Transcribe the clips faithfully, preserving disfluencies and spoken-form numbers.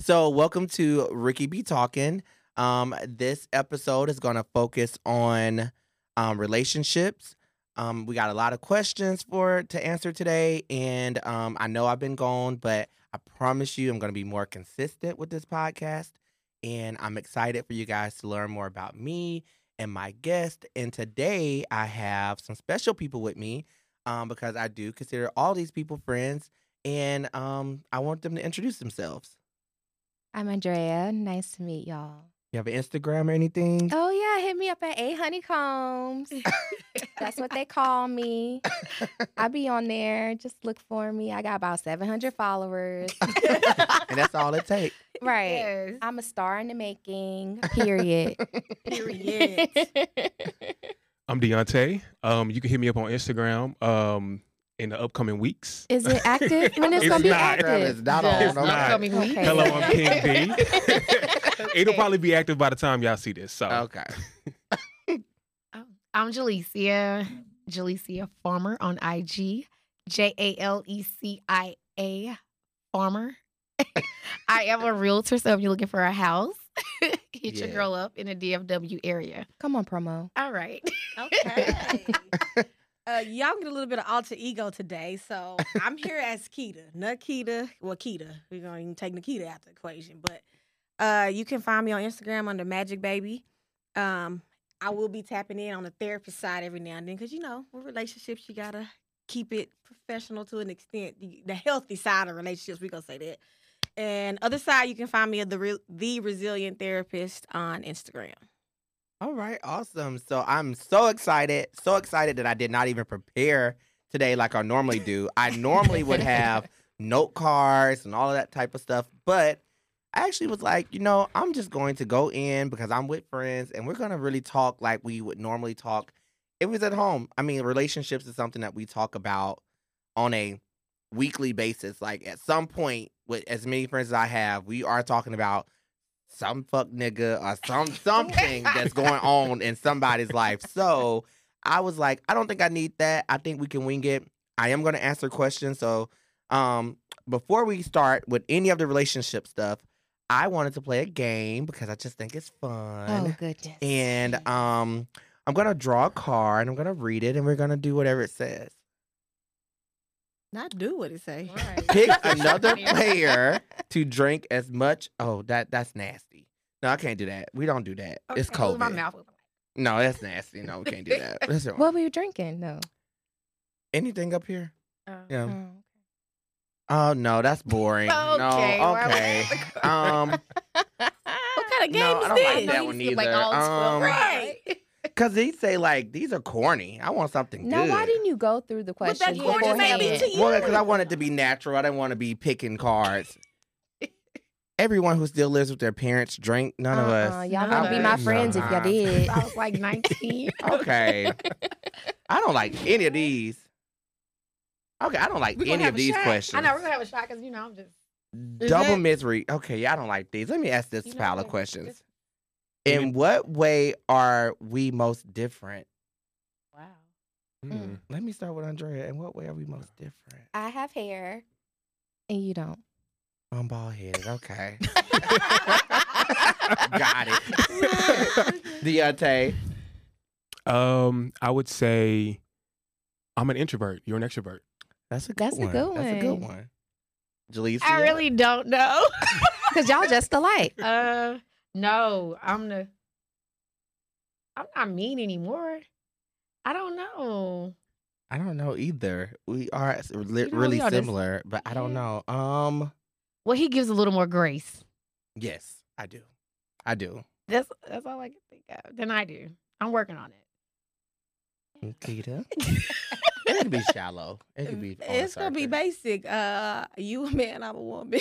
So welcome to Ricky B. Talkin'. Um, this episode is going to focus on um, relationships. Um, we got a lot of questions for to answer today. And um, I know I've been gone, but I promise you I'm going to be more consistent with this podcast. And I'm excited for you guys to learn more about me and my guest. And today I have some special people with me um, because I do consider all these people friends. And um, I want them to introduce themselves. I'm Andrea. Nice to meet y'all. You have an Instagram or anything? Oh, yeah. Hit me up at A Honeycombs. That's what they call me. I be on there. Just look for me. I got about seven hundred followers. And that's all it takes. Right. Yes. I'm a star in the making. Period. Period. I'm Deontay. Um, you can hit me up on Instagram. Um... In the upcoming weeks. Is it active? When it's, it's going to be active? It's not on. It's not. Okay. Hello, I'm King B. Okay. It'll probably be active by the time y'all see this. So okay. oh, I'm Jalecia. Jalecia Farmer on I G. J A L E C I A Farmer. I am a realtor, so if you're looking for a house, hit yeah. your girl up in the D F W area. Come on, promo. All right. Okay. Uh, y'all get a little bit of alter ego today, so I'm here as Kida. Nikita, well, Kida. We're going to take Nikita out the equation, but uh, you can find me on Instagram under Magic Baby. Um, I will be tapping in on the therapist side every now and then because, you know, with relationships, you got to keep it professional to an extent. The, the healthy side of relationships, we're going to say that. And other side, you can find me at The, Re- the Resilient Therapist on Instagram. All right, awesome. So I'm so excited, so excited that I did not even prepare today like I normally do. I normally would have note cards and all of that type of stuff, but I actually was like, you know, I'm just going to go in because I'm with friends and we're going to really talk like we would normally talk if it was at home. I mean, relationships is something that we talk about on a weekly basis. Like at some point with as many friends as I have, we are talking about some fuck nigga or some something that's going on in somebody's life. So I was like, I don't think I need that. I think we can wing it. I am going to answer questions. So um, before we start with any of the relationship stuff, I wanted to play a game because I just think it's fun. Oh, goodness. And um, I'm going to draw a card. I'm going to read it, and we're going to do whatever it says. Not do what it say. Right. Pick another player to drink as much. Oh, that that's nasty. No, I can't do that. We don't do that. Okay, it's COVID. My mouth. No, that's nasty. No, we can't do that. That's wrong. What were you drinking? No. Anything up here? Oh. Yeah. Oh, okay. Oh no, that's boring. okay, no, okay. Um, what kind of game no, is I don't this? Like that one either. Like all um, right. Because he say, like, these are corny. I want something now, good. Now, why didn't you go through the question? Well, because I wanted to be natural. I didn't want to be picking cards. Everyone who still lives with their parents drink. None uh-uh, of us. Y'all don't be my friends uh-huh. if y'all did. I was like nineteen. Okay. I don't like any of these. Okay, I don't like any of these shot. questions. I know, we're going to have a shot because, you know, I'm just... Double misery. Okay, yeah, I don't like these. Let me ask this you pile know, of questions. This- In what way are we most different? Wow. Mm. Let me start with Andrea. In what way are we most different? I have hair, and you don't. I'm bald-headed. Okay. Got it. Deontay? Um, I would say I'm an introvert. You're an extrovert. That's a good That's one. A good one. That's a good one. Jalecia? I really don't know. Because y'all just alike. Uh... No, I'm the. I'm not mean anymore. I don't know. I don't know either. We are li- really we are similar, this... but I don't know. Um. Well, he gives a little more grace. Yes, I do. I do. That's that's all I can think of. Then I do. I'm working on it. Nikita. It could be shallow. It could be. It's gonna be basic. Uh, you a man, I'm a woman.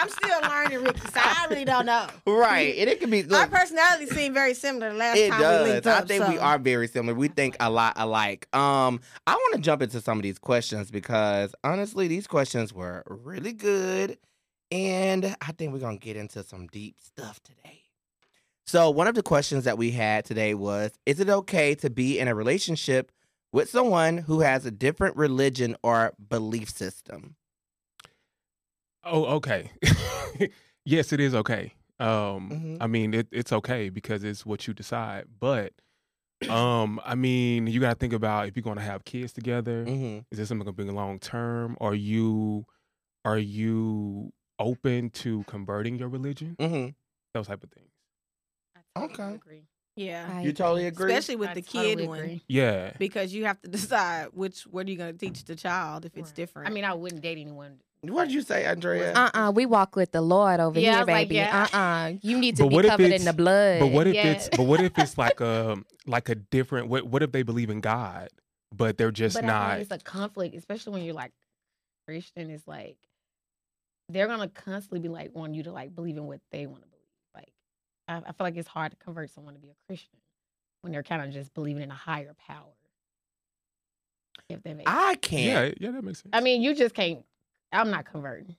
I'm still learning, Ricky, so I really don't know. Right. And it can be... Look, our personalities seem very similar last it time does. we linked up. I think so. We are very similar. We think a lot alike. Um, I want to jump into some of these questions because, honestly, these questions were really good. And I think we're going to get into some deep stuff today. So one of the questions that we had today was, is it okay to be in a relationship with someone who has a different religion or belief system? Oh, okay. Yes, it is okay. Um, mm-hmm. I mean, it, it's okay because it's what you decide. But, um, I mean, you got to think about if you're going to have kids together. Mm-hmm. Is this something going to be long term? Are you, are you open to converting your religion? Mm-hmm. Those type of things. I totally okay. Agree. Yeah, I you totally agree. Especially with I the totally kid agree. One. Yeah, because you have to decide which what are you going to teach the child if it's right. different. I mean, I wouldn't date anyone. What did you say, Andrea? Uh-uh, we walk with the Lord over yeah, here, baby. Like, yeah. Uh-uh, you need to but be covered in the blood. But what if yeah. it's? But what if it's like a like a different? What What if they believe in God, but they're just but not? I mean, it's a conflict, especially when you're like Christian. It's like they're gonna constantly be like wanting you to like believe in what they want to believe. Like I, I feel like it's hard to convert someone to be a Christian when they're kind of just believing in a higher power. If that makes I can't. Yeah, yeah, that makes sense. I mean, you just can't. I'm not converting.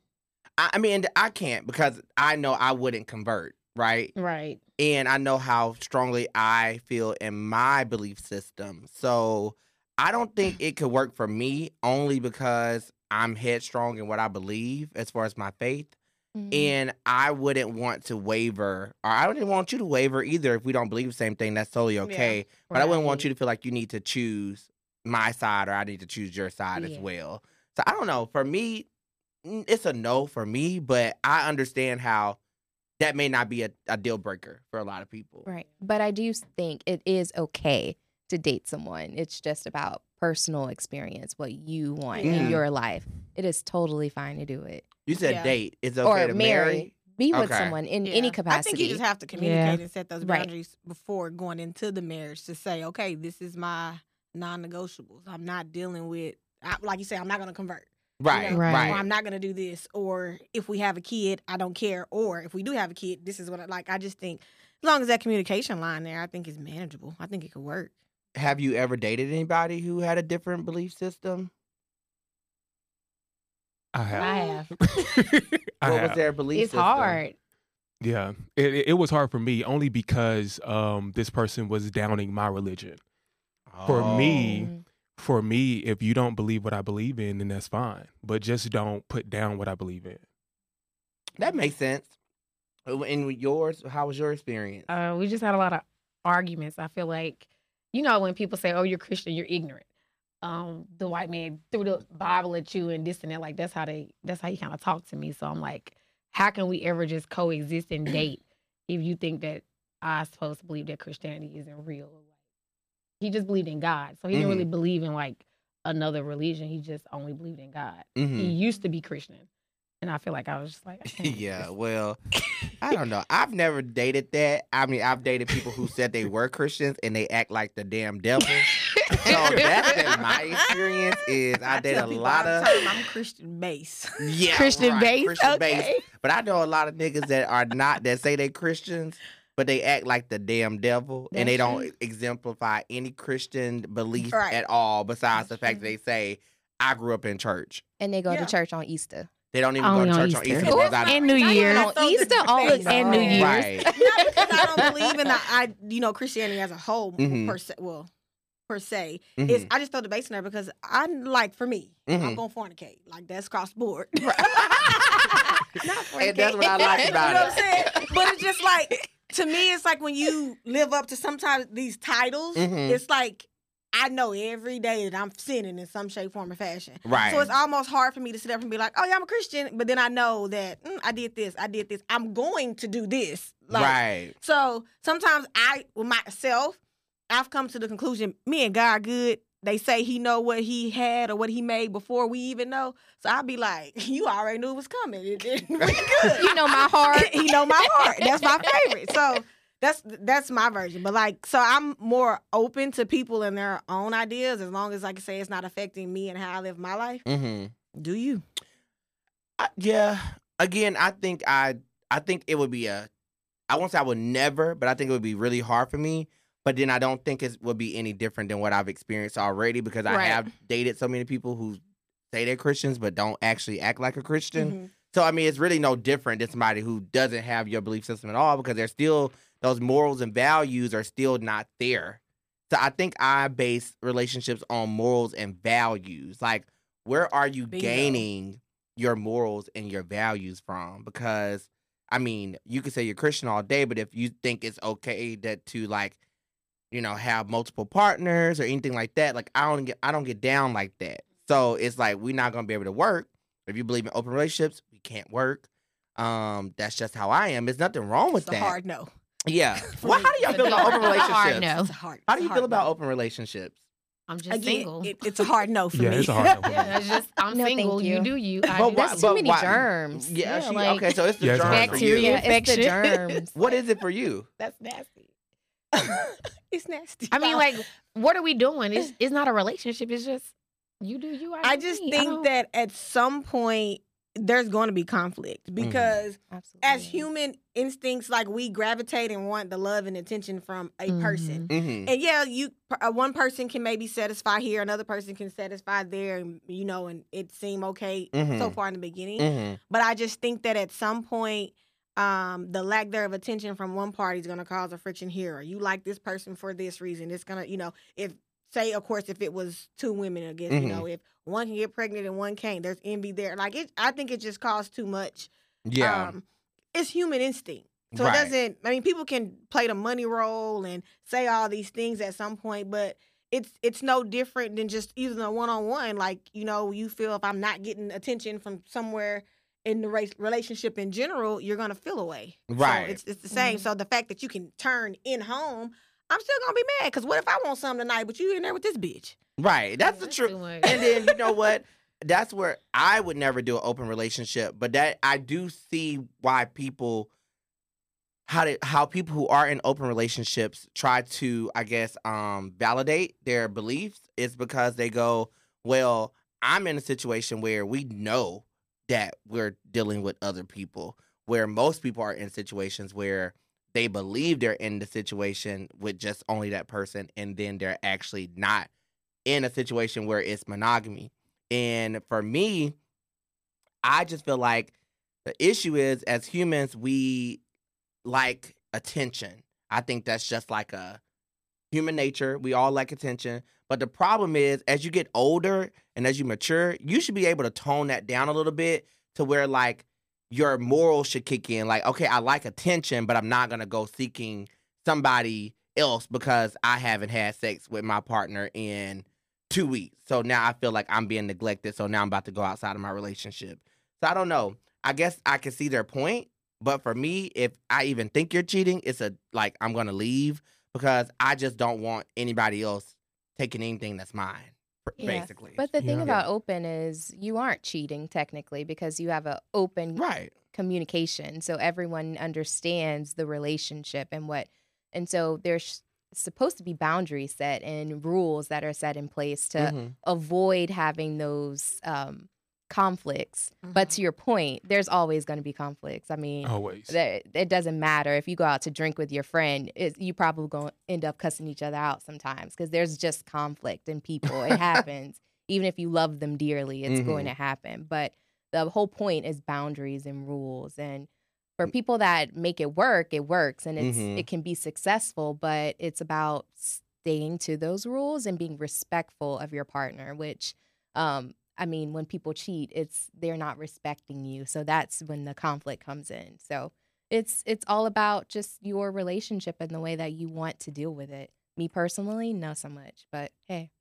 I, I mean, I can't because I know I wouldn't convert, right? Right. And I know how strongly I feel in my belief system. So I don't think it could work for me only because I'm headstrong in what I believe as far as my faith. Mm-hmm. And I wouldn't want to waver. Or I wouldn't want you to waver either if we don't believe the same thing. That's totally okay. Yeah, but right. I wouldn't want you to feel like you need to choose my side or I need to choose your side yeah. as well. So I don't know. For me, it's a no for me, but I understand how that may not be a, a deal breaker for a lot of people. Right. But I do think it is okay to date someone. It's just about personal experience, what you want yeah. in your life. It is totally fine to do it. You said yeah. date. It's okay or to marry. marry. Be okay. with someone in yeah. any capacity. I think you just have to communicate yeah. and set those boundaries right. before going into the marriage to say, okay, this is my non-negotiables. I'm not dealing with, I, like you say, I'm not going to convert. Right, you know, right. Or I'm not going to do this. Or if we have a kid, I don't care. Or if we do have a kid, this is what I like. I just think as long as that communication line there, I think is manageable. I think it could work. Have you ever dated anybody who had a different belief system? I have. I have. I what have. was their belief it's system? It's hard. Yeah. It, it was hard for me only because um, this person was downing my religion. Oh. For me... For me, if you don't believe what I believe in, then that's fine. But just don't put down what I believe in. That makes sense. And with yours, how was your experience? Uh, we just had a lot of arguments. I feel like, you know, when people say, oh, you're Christian, you're ignorant. Um, the white man threw the Bible at you and this and that. Like, that's how they, that's how he kind of talked to me. So I'm like, how can we ever just coexist and date if you think that I'm supposed to believe that Christianity isn't real? He just believed in God. So he mm-hmm. didn't really believe in, like, another religion. He just only believed in God. Mm-hmm. He used to be Christian. And I feel like I was just like... yeah, well, I don't know. I've never dated that. I mean, I've dated people who said they were Christians and they act like the damn devil. So that's been my experience is I date a lot of... I'm Christian base. Yeah, Christian right, base? Christian okay. base. But I know a lot of niggas that are not, that say they Christians... But they act like the damn devil, that's and they don't true. exemplify any Christian belief right. at all, besides that's the fact true. that they say, I grew up in church. And they go yeah. to church on Easter. They don't even only go to church Easter. on Easter. Ooh, and, I, New Year's. On Easter only, no. and New Year's. Right. Not because I don't believe in the, I, you know, Christianity as a whole, mm-hmm. per se. Well, per se. Mm-hmm. It's, I just throw the base in there because I'm like, for me, mm-hmm. I'm going to fornicate. Like, that's cross board. Right. Not fornicate. And that's what I like about it. You know what I'm saying? But it's just like... To me, it's like when you live up to sometimes these titles, mm-hmm. it's like I know every day that I'm sinning in some shape, form, or fashion. Right. So it's almost hard for me to sit up and be like, oh, yeah, I'm a Christian. But then I know that mm, I did this, I did this. I'm going to do this. Like, right. So sometimes I, with myself, I've come to the conclusion, me and God good. They say he know what he had or what he made before we even know. So I'll be like, you already knew it was coming. It, it, we good. You know my heart. He know my heart. That's my favorite. So that's that's my version. But like, so I'm more open to people and their own ideas as long as, like I say, it's not affecting me and how I live my life. Mm-hmm. Do you? I, yeah. Again, I think I I think it would be a, I won't say I would never, but I think it would be really hard for me. But then I don't think it would be any different than what I've experienced already because I right. have dated so many people who say they're Christians but don't actually act like a Christian. Mm-hmm. So, I mean, it's really no different than somebody who doesn't have your belief system at all because they're still, those morals and values are still not there. So I think I base relationships on morals and values. Like, where are you Bingo. gaining your morals and your values from. Because, I mean, you can say you're Christian all day, but if you think it's okay that to, like, you know, have multiple partners or anything like that, like, I don't get, I don't get down like that. So it's like, we're not going to be able to work. If you believe in open relationships, we can't work. Um, that's just how I am. There's nothing wrong with that. It's a hard no. Yeah. Well, how do y'all feel about open relationships? Hard no. It's a hard, how do you feel about open relationships? I'm just Again, single. It, it's a hard no for yeah, me. Yeah, it's a hard no. Yeah, it's just, I'm no, single. You. you do you. I but do. Why, That's too but many why? germs. Yeah, yeah, she, like, okay, so it's the yeah, germs bacteria infection. Yeah, it's the germs. What is it for you? That's nasty. It's nasty. I mean, like, what are we doing? It's, it's not a relationship. It's just you do you. I, I do just me. think I that at some point there's going to be conflict because mm. as human instincts, like, we gravitate and want the love and attention from a mm-hmm. person. Mm-hmm. And yeah, you uh, one person can maybe satisfy here, another person can satisfy there, and, you know, and it seemed okay mm-hmm. so far in the beginning. Mm-hmm. But I just think that at some point, um, the lack there of attention from one party is going to cause a friction here. Or you like this person for this reason. It's going to, you know, if Say, of course, if it was two women, I guess, mm-hmm. you know, if one can get pregnant and one can't, there's envy there. Like, it, I think it just costs too much. Yeah. Um, it's human instinct. So right. it doesn't, I mean, people can play the money role and say all these things at some point, but it's it's no different than just using a one-on-one. Like, you know, you feel if I'm not getting attention from somewhere in the race, relationship in general, you're going to feel away. Right. So it's, it's the same. Mm-hmm. So the fact that you can turn in home, I'm still going to be mad because what if I want something tonight, but you in there with this bitch? Right. That's oh, the that's truth. And then, you know what? That's where I would never do an open relationship. But that I do see why people, how did, how people who are in open relationships try to, I guess, um, validate their beliefs. It's because they go, well, I'm in a situation where we know that we're dealing with other people, where most people are in situations where they believe they're in the situation with just only that person, and then they're actually not in a situation where it's monogamy. And for me, I just feel like the issue is, as humans, we like attention. I think that's just like a human nature. We all like attention. But the problem is, as you get older and as you mature, you should be able to tone that down a little bit to where, like, your morals should kick in. Like, okay, I like attention, but I'm not going to go seeking somebody else because I haven't had sex with my partner in two weeks. So now I feel like I'm being neglected. So now I'm about to go outside of my relationship. So I don't know. I guess I can see their point. But for me, if I even think you're cheating, it's a, like, I'm going to leave because I just don't want anybody else taking anything that's mine. Yeah. Basically. But the thing yeah. about open is you aren't cheating technically because you have an open right. communication. So everyone understands the relationship and what. And so there's supposed to be boundaries set and rules that are set in place to mm-hmm. avoid having those um, conflicts. Mm-hmm. But to your point, there's always going to be conflicts. I mean, always. Th- it doesn't matter if you go out to drink with your friend, it, you probably going to end up cussing each other out sometimes because there's just conflict in people. It happens. Even if you love them dearly, it's mm-hmm. going to happen. But the whole point is boundaries and rules. And for people that make it work, it works and it's mm-hmm. it can be successful, but it's about staying to those rules and being respectful of your partner, which, um, I mean, when people cheat, it's they're not respecting you. So that's when the conflict comes in. So it's it's all about just your relationship and the way that you want to deal with it. Me personally, not so much, but hey.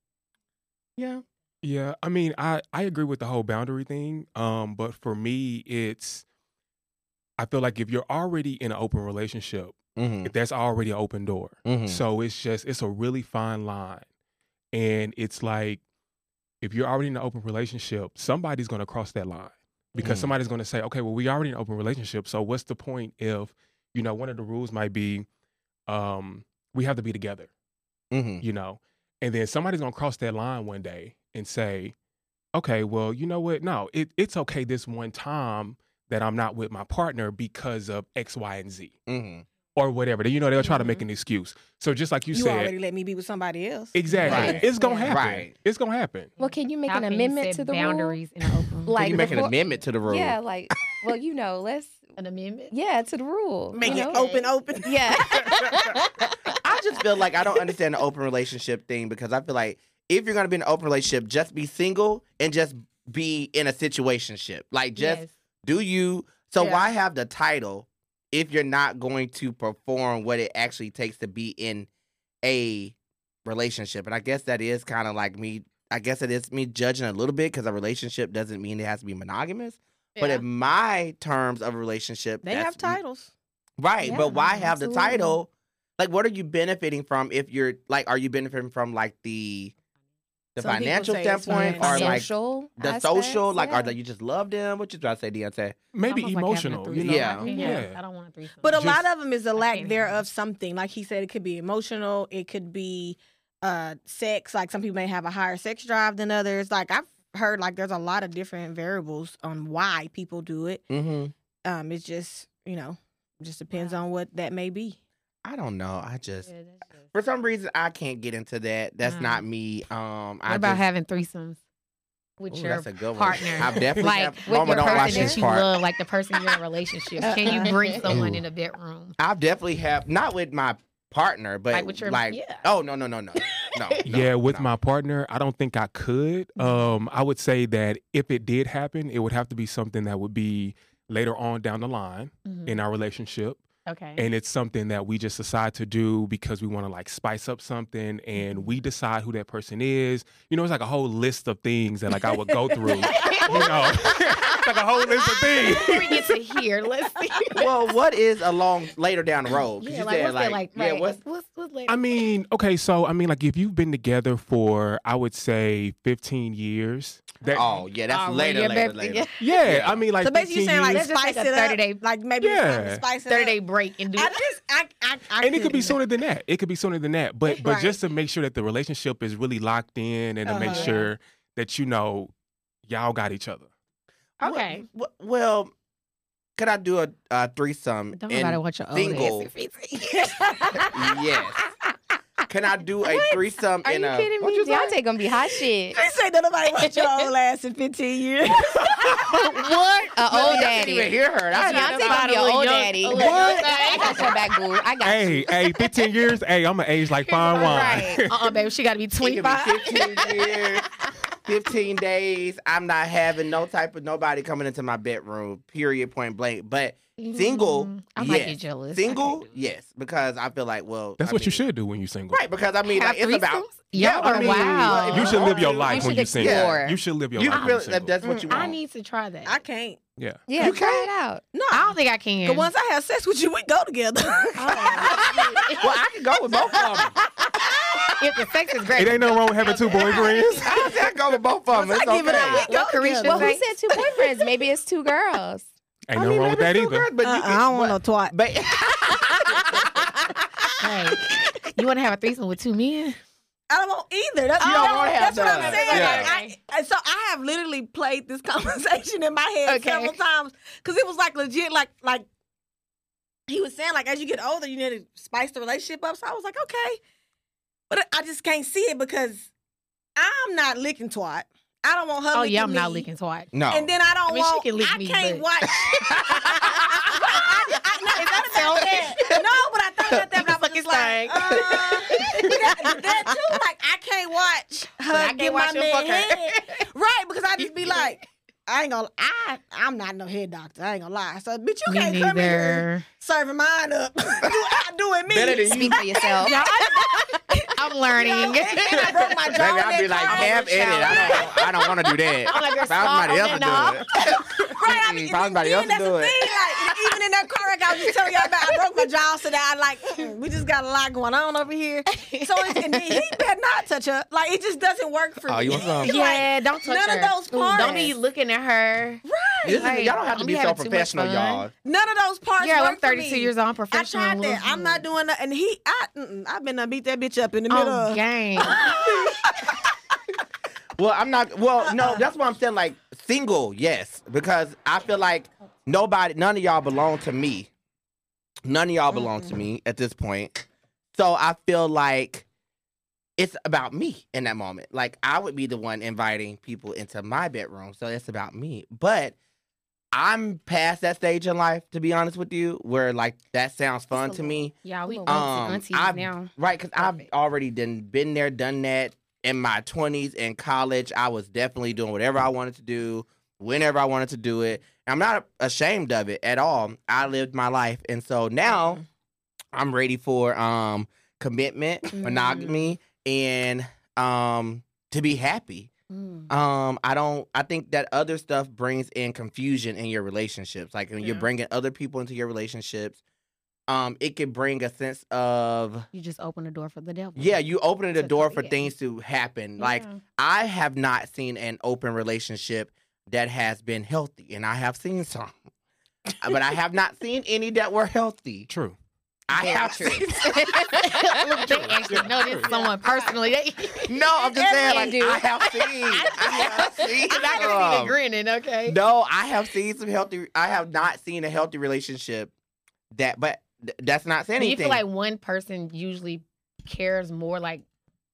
Yeah. Yeah. I mean, I, I agree with the whole boundary thing. Um, but for me, it's I feel like if you're already in an open relationship, mm-hmm. if that's already an open door. Mm-hmm. So it's just it's a really fine line. And it's like, if you're already in an open relationship, somebody's going to cross that line because mm. somebody's going to say, okay, well, we already in an open relationship. So what's the point if, you know, one of the rules might be um, we have to be together, mm-hmm. you know, and then somebody's going to cross that line one day and say, okay, well, you know what? No, it, it's okay this one time that I'm not with my partner because of X, Y, and Z. Mm-hmm. Or whatever. You know, they'll try to make an excuse. So just like you, you said. You already let me be with somebody else. Exactly. Right. It's going to happen. Right. It's going to happen. Well, can you make How an amendment to the boundaries rule? In open. Like, can you make before, an amendment to the rule? Yeah, like, well, you know, let's. An amendment? Yeah, to the rule. Make you know? it open, open. Yeah. I just feel like I don't understand the open relationship thing because I feel like if you're going to be in an open relationship, just be single and just be in a situationship. Like, just yes. do you. So yeah. why have the title if you're not going to perform what it actually takes to be in a relationship? And I guess that is kind of like me. I guess it is me judging a little bit, because a relationship doesn't mean it has to be monogamous. Yeah. But in my terms of a relationship, they have titles. Right. Yeah, but why have absolutely. the title? Like, what are you benefiting from if you're like, are you benefiting from like the the Some financial standpoint or like social the aspects, social? Like, yeah. are that you just love them? What you trying to say, Deontay? Maybe emotional. You know? yeah. yeah. yeah. I don't want a threesome. But a just, lot of them is a lack thereof something. Like he said, it could be emotional. It could be uh, sex. Like, some people may have a higher sex drive than others. Like, I've heard like there's a lot of different variables on why people do it. Mm-hmm. Um, it's just, you know, just depends wow. on what that may be. I don't know. I just, yeah, just for some reason I can't get into that. That's no. not me. Um, what I about just, having threesomes with ooh, your that's a good partner? One. I've definitely like have, with Mama, your don't person that you part. love, like the person you're in a relationship. Can you bring someone in a bedroom? I've definitely have not with my partner, but like, with your, like yeah. oh no no no no. No, no, yeah, with no. my partner, I don't think I could. Um, I would say that if it did happen, it would have to be something that would be later on down the line mm-hmm. in our relationship. Okay. And it's something that we just decide to do because we want to like spice up something, and we decide who that person is. You know, it's like a whole list of things that like I would go through. You know, it's like a whole list of things. Before we get to here, let's see. Well, what is a long later down the road? Yeah, you like, said, what's like, like right. yeah, what's, what's, what's later? I mean, okay, so I mean, like if you've been together for, I would say, fifteen years. That, oh yeah, that's oh, later, yeah, later, later. Yeah. Yeah, yeah, I mean, like so basically, you're saying like let's spice like it up, thirty day, like maybe yeah. spice it thirty day break and do. I just, I, I, I and it could be sooner than that. It could be sooner than that, but right. but just to make sure that the relationship is really locked in, and uh-huh. to make sure that you know y'all got each other. Okay. Well, well could I do a uh, threesome? Don't nobody want your single. Old yes. Can I do a what? threesome? Are in you a, kidding me? Deontay gonna be hot shit. They say that nobody watched your old ass in fifteen years. What? A old no, daddy. I didn't even hear her. That's Deontay gonna be an old young, daddy. What? I got your back, boo. I got hey, you. Hey, hey, fifteen years. Hey, I'm gonna age like fine wine. Right. Uh-uh, baby, she gotta be twenty-five. She can be fifteen years, fifteen days. I'm not having no type of nobody coming into my bedroom. Period. Point blank. But. Single, I might yes. get jealous. Single, yes, because I feel like, well, that's I what mean, you should do when you're single, right? Because I mean, like, it's about yeah, I mean, wow. You should live your life you when you're single. Yeah. You should live your you life. Really, single. That's what you want. I need to try that. I can't. Yeah, yeah. You try it out. No, I don't think I can. Because once I have sex with you, we go together. Oh, well, I can go with both of them. If the sex is great, it ain't no wrong with having two boyfriends. I can go with both of them. It's okay. Well, who said two boyfriends? Maybe it's two girls. Ain't I no mean, wrong with that either. Girls, but uh, you, I don't what? want no twat. But hey, you want to have a threesome with two men? I don't want either. That's, you don't want to have that's what I'm saying. Yeah. Like, I, so I have literally played this conversation in my head okay. several times because it was like legit. Like like he was saying, like as you get older, you need to spice the relationship up. So I was like, okay, but I just can't see it because I'm not licking twat. I don't want her oh, licking yeah, I'm me. not licking twat. No. And then I don't I mean, want... She can lick I me, can't but... watch... I, I, no, is that about that? No, but I thought about that, but I was just like... Uh, that, that too, like, I can't watch her I can't get watch my man head. Right, because I just be like, I ain't gonna... I, I'm not no head doctor. I ain't gonna lie. So, bitch, you me can't neither. come here serving mine up. Do I do it me? Better than you. Speak for yourself. I'm learning. You know, and, and I broke my jaw. I'll be like, half edit. I don't, I don't want to do that. I'm like, find somebody else to do it. Right? I mean, find somebody else to do it. Like, even in that car wreck, I was just telling y'all about. I broke my jaw, so that I like, mm, we just got a lot going on over here. So it's, and he better not touch her. Like, it just doesn't work for me. Oh, you want something? Yeah, like, don't touch none her. None of those parts. Ooh, don't be looking at her. Right. Is, like, y'all don't have to be so professional, y'all. None of those parts. Yeah, work I'm thirty-two for me. Years on professional. I tried that. I'm not doing that. And he, I, I've been done beat that bitch up in the middle. Oh, gang. Well, I'm not. Well, no, that's what I'm saying. Like single, yes, because I feel like nobody, none of y'all belong to me. None of y'all belong mm-hmm. to me at this point. So I feel like it's about me in that moment. Like I would be the one inviting people into my bedroom, so it's about me. But I'm past that stage in life, to be honest with you, where like that sounds fun to me. Yeah, we um, aunties now, right? Because I've already been, been there, done that. in my twenties and college, I was definitely doing whatever I wanted to do, whenever I wanted to do it. And I'm not ashamed of it at all. I lived my life. And so now I'm ready for um, commitment, mm. monogamy, and um, to be happy. Mm. Um, I don't, I think that other stuff brings in confusion in your relationships. Like when yeah. you're bringing other people into your relationships, um, it could bring a sense of, you just open the door for the devil. Yeah. You open the door for things to happen. Yeah. Like I have not seen an open relationship that has been healthy, and I have seen some, but I have not seen any that were healthy. True. I Very have true. Seen they actually know this someone personally. They... No, I'm just saying, like, do. I have seen. I have seen. I'm not gonna um, be grinning, okay? No, I have seen some healthy. I have not seen a healthy relationship that, but th- that's not saying anything. You feel like one person usually cares more, like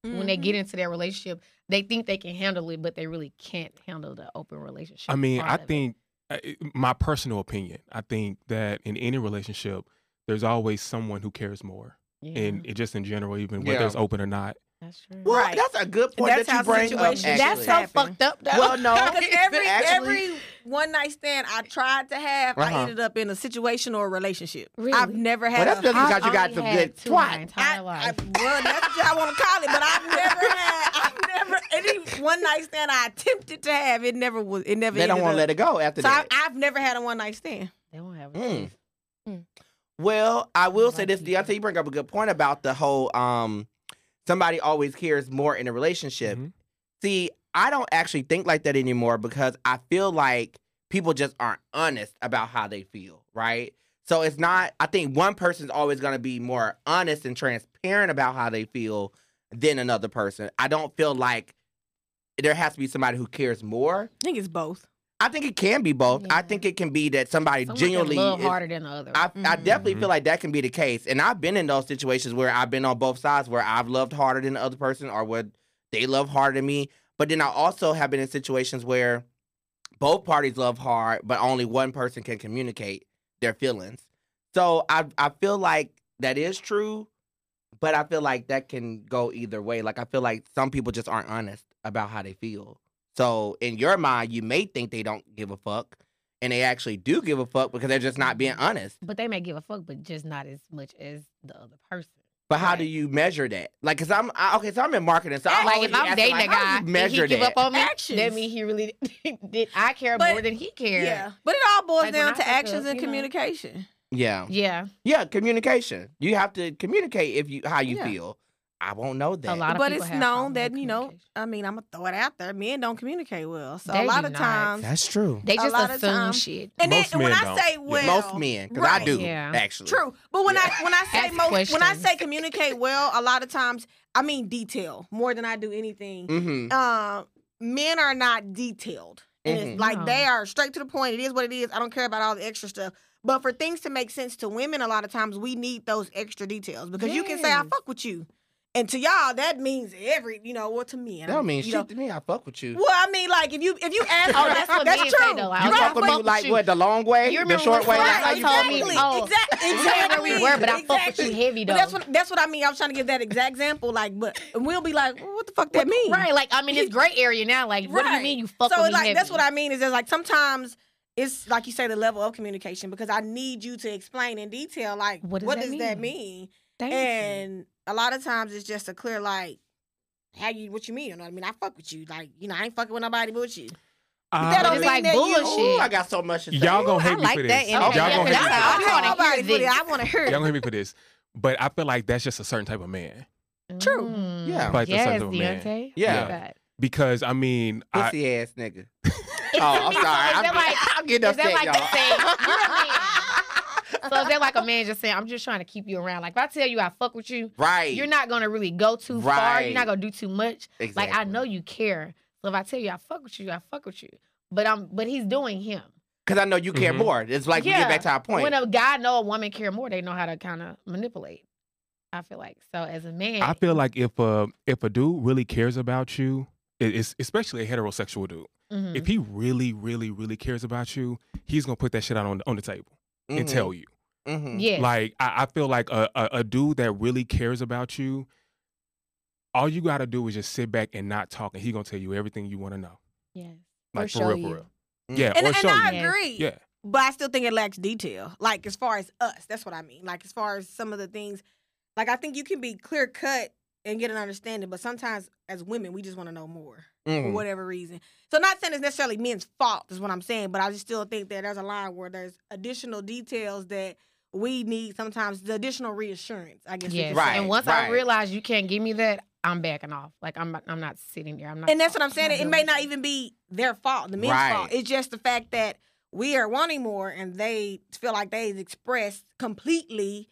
mm-hmm. when they get into their relationship, they think they can handle it, but they really can't handle the open relationship. I mean, I think it. my personal opinion. I think that in any relationship, there's always someone who cares more. Yeah. And it just in general, even whether yeah. it's open or not. That's true. Well, right. that's a good point that's that you bring up. Actually. That's so fucked up, though. Well, no. Because every, actually... every one-night stand I tried to have, uh-huh. I ended up in a situation or a relationship. Really? I've never had well, that's just because you got some good twat. I, I, well, that's what I want to call it, but I've never had... I've never... Any one-night stand I attempted to have, it never was... It never. They don't want to let it go after so that. So I've, I've never had a one-night stand. They won't have one. Mm. Mm. Well, I will say this, Deontay, you bring up a good point about the whole um, somebody always cares more in a relationship. Mm-hmm. See, I don't actually think like that anymore because I feel like people just aren't honest about how they feel, right? So it's not, I think one person's always going to be more honest and transparent about how they feel than another person. I don't feel like there has to be somebody who cares more. I think it's both. I think it can be both. Yeah. I think it can be that somebody Someone genuinely can love is, harder than the other. I, mm-hmm. I definitely mm-hmm. feel like that can be the case, and I've been in those situations where I've been on both sides, where I've loved harder than the other person, or where they love harder than me. But then I also have been in situations where both parties love hard, but only one person can communicate their feelings. So I I feel like that is true, but I feel like that can go either way. Like I feel like some people just aren't honest about how they feel. So in your mind, you may think they don't give a fuck, and they actually do give a fuck because they're just not being honest. But they may give a fuck, but just not as much as the other person. But right. how do you measure that? Like, cause I'm I, okay, so I'm in marketing, so I'm like, if I'm dating like, a guy, did he give that? Up on me? Actions. That means he really did. I care but, more than he cared. Yeah, but it all boils like down to actions up, and communication. Know? Yeah, yeah, yeah. Communication. You have to communicate if you how you yeah. feel. I won't know that. A lot of but it's known that, you know, I mean, I'm going to throw it out there. Men don't communicate well. So they a lot of not. Times. That's true. They just assume shit. And most then, men when don't. I say well. Yeah. Most men, because right. I do, yeah. actually. True. But when yeah. I when I say most, questions. when I say communicate well, a lot of times, I mean detail more than I do anything. Mm-hmm. Uh, men are not detailed. Mm-hmm. And it's like no. they are straight to the point. It is what it is. I don't care about all the extra stuff. But for things to make sense to women, a lot of times we need those extra details because yes. you can say, I fuck with you. And to y'all, that means every, you know, well, to me. I that don't mean shit know. To me. I fuck with you. Well, I mean, like, if you if you ask oh, that's, what that's true. Say, no, you fuck with me, like, you. What, the long way? You the short way? That's how you told me. Oh, exactly. Exactly. Where we were, but I exactly. fuck with you heavy, though. That's what, that's what I mean. I was trying to give that exact example. Like, but we'll be like, well, what the fuck that mean? Right. Like, I mean, it's gray area now. Like, what right. do you mean you fuck so, with me like, heavy? So, like, that's what I mean is that, like, sometimes... It's like you say, the level of communication, because I need you to explain in detail, like, what does, what that, does mean? that mean? Thank and you. A lot of times it's just a clear, like, how you, what you mean? You know what I mean? I fuck with you. Like, you know, I ain't fucking with nobody but you. Uh, that don't mean like that bullshit. You, ooh, I got so much to say. Y'all gonna hate me for this. Y'all gonna hate me for this. I want to hear it. Y'all gonna hate me for this. But I feel like that's just a certain type of man. True. Mm. Yeah. Like yes, type of Deontay. Man. Yeah. yeah. Because, I mean. Pussy I, ass nigga. Oh, I'm sorry. I'm, like, I'm getting upset, like y'all. Saying, so is that like a man just saying, I'm just trying to keep you around? Like, if I tell you I fuck with you, right. you're not going to really go too right. far. You're not going to do too much. Exactly. Like, I know you care. So if I tell you I fuck with you, I fuck with you. But I'm, but he's doing him. Because I know you care mm-hmm. more. It's like yeah. we get back to our point. When a guy know a woman care more, they know how to kind of manipulate, I feel like. So as a man. I feel like if a, if a dude really cares about you, it's especially a heterosexual dude. Mm-hmm. If he really, really, really cares about you, he's gonna put that shit out on on the table mm-hmm. and tell you. Mm-hmm. Yeah, like I, I feel like a, a a dude that really cares about you, all you got to do is just sit back and not talk, and he going to tell you everything you want to know. Yeah. Like, for real, you. for real. Mm. Yeah, and, or and show I you. agree. Yeah. But I still think it lacks detail. Like, as far as us, that's what I mean. Like, as far as some of the things, like, I think you can be clear-cut and get an understanding, but sometimes as women, we just want to know more mm. for whatever reason. So not saying it's necessarily men's fault is what I'm saying, but I just still think that there's a line where there's additional details that we need sometimes, the additional reassurance, I guess. Yes. Right. And once right. I realize you can't give me that, I'm backing off. Like, I'm I'm not sitting there. I'm not. And that's what I'm saying. I'm it may not even be their fault, the men's right. fault. It's just the fact that we are wanting more and they feel like they've expressed completely,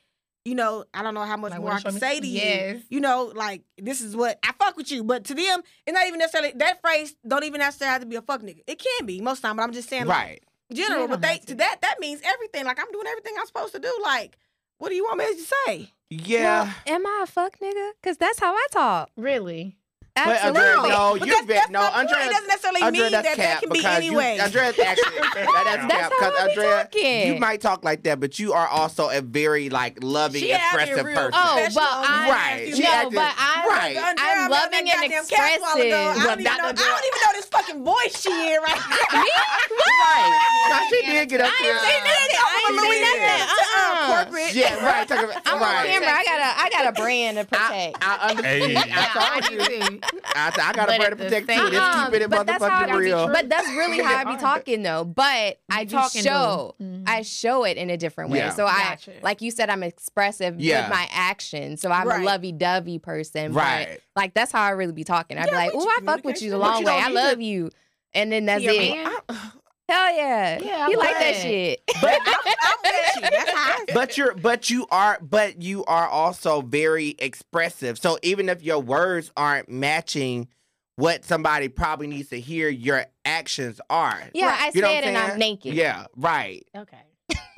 you know, I don't know how much like, more I can say me? to yes. you. You know, like, this is what, I fuck with you. But to them, it's not even necessarily, that phrase don't even necessarily have to be a fuck nigga. It can be most of the time, but I'm just saying, like, right. general, but they, to. to that, that means everything. Like, I'm doing everything I'm supposed to do. Like, what do you want me to say? Yeah. Well, am I a fuck nigga? Because that's how I talk. Really? Absolutely. But Andrea, no, but you bet. No, Andrea, it doesn't necessarily Andrea, mean that that can be anyway. You, Andrea, actually, that's, that's cap because Andrea, talking. you might talk like that, but you are also a very like loving, she expressive person. Oh, but I, right? No, acted, but I, right. Andrea, I'm loving and expressive. I don't, even know, I don't even know this fucking voice she in right now. Me? Right? Now she did get up there. I didn't say that. I corporate. Yeah, right. I'm on camera. I got a, I got a brand to protect. I understand. I told you. I, I got a brand to protect too. Let's keep it in motherfucking real. Be, but that's really how I be talking though. But I just show, mm-hmm. I show it in a different way. Yeah. So gotcha. I, like you said, I'm expressive yeah. with my actions. So I'm right. a lovey-dovey person. Right. But, like that's how I really be talking. I yeah, be like, "Ooh, I fuck with you the long you way. I love to... you," and then that's yeah, it. I... Hell yeah. Yeah, you like that shit. But I'm, I'm with you. That's how I But you're but you are but you are also very expressive. So even if your words aren't matching what somebody probably needs to hear, your actions are. Yeah, right. I you said and I'm naked. Yeah, right. Okay.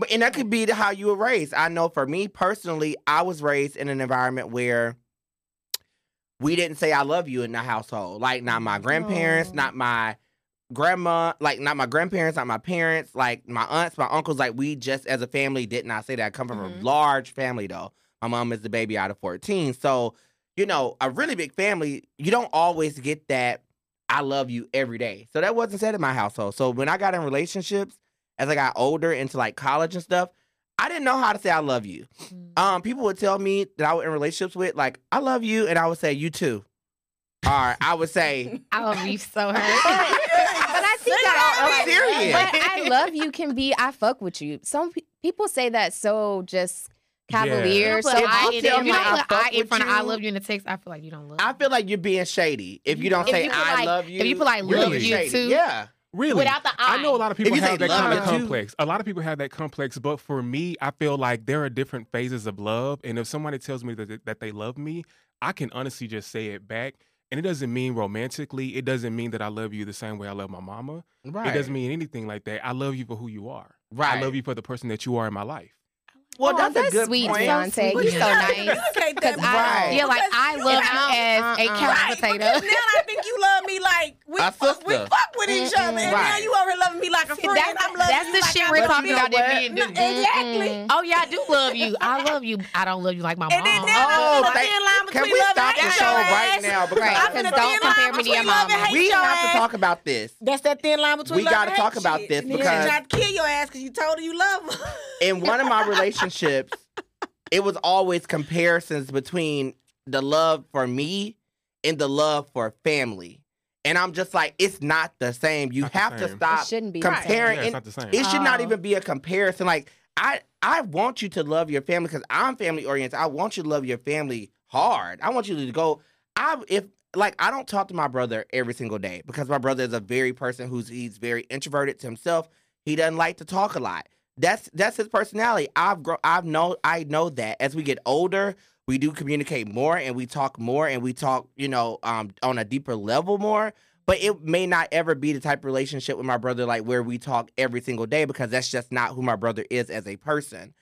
But and that could be how you were raised. I know for me personally, I was raised in an environment where we didn't say I love you in the household. Like not my grandparents, oh. not my grandma, like not my grandparents, not my parents, like my aunts, my uncles, like we just as a family did not say that. I come from mm-hmm. a large family though. My mom is the baby out of fourteen. So, you know, a really big family, you don't always get that I love you every day. So that wasn't said in my household. So when I got in relationships, as I got older into like college and stuff, I didn't know how to say I love you. Mm-hmm. Um, people would tell me that I was in relationships with like, I love you. And I would say, you too. Or I would say, I would be so hurt. I'm serious. But I love you can be I fuck with you. Some pe- people say that so just cavalier. Yeah. So if I, if you don't like, put I, I in front of I love you in the text, I feel like you don't love me. I feel like you're being shady if you don't if say you I like, love you. If you put like love you shady. too. Yeah. Really? Without the I. I know a lot of people have that kind of complex. You. A lot of people have that complex, but for me, I feel like there are different phases of love. And if somebody tells me that, that they love me, I can honestly just say it back. And it doesn't mean romantically. It doesn't mean that I love you the same way I love my mama. Right. It doesn't mean anything like that. I love you for who you are. Right. I love you for the person that you are in my life. Well, oh, that's, that's a good sweet, point. Deontay. You're so nice. Because I right. yeah, like I love you as a couch right. potato. Because now I think you love me like we fuck, we fuck with each mm-mm. other, and right. now you over loving me like a friend. That's, I'm loving that's you the like shit we're talking about. That me and do no, exactly. Mm-hmm. Oh yeah, I do love you. I love you. I don't love you like my mom. And then now oh, I'm they, line can we stop the show right now? Because don't compare me to your mama. We have to talk about this. That's that thin line between love and hate. We got to talk about this because you tried to kill your ass because you told her you love her. In one of my relationships. It was always comparisons between the love for me and the love for family. And I'm just like, it's not the same. You not have same. to stop it shouldn't be comparing. Yeah, it's not the same. It should not even be a comparison. Like, I, I want you to love your family because I'm family-oriented. I want you to love your family hard. I want you to go... I if like I don't talk to my brother every single day because my brother is a very person who's he's very introverted to himself. He doesn't like to talk a lot. That's that's his personality. I've grown. I've know. I know that as we get older, we do communicate more and we talk more and we talk, you know, um, on a deeper level more. But it may not ever be the type of relationship with my brother like where we talk every single day because that's just not who my brother is as a person.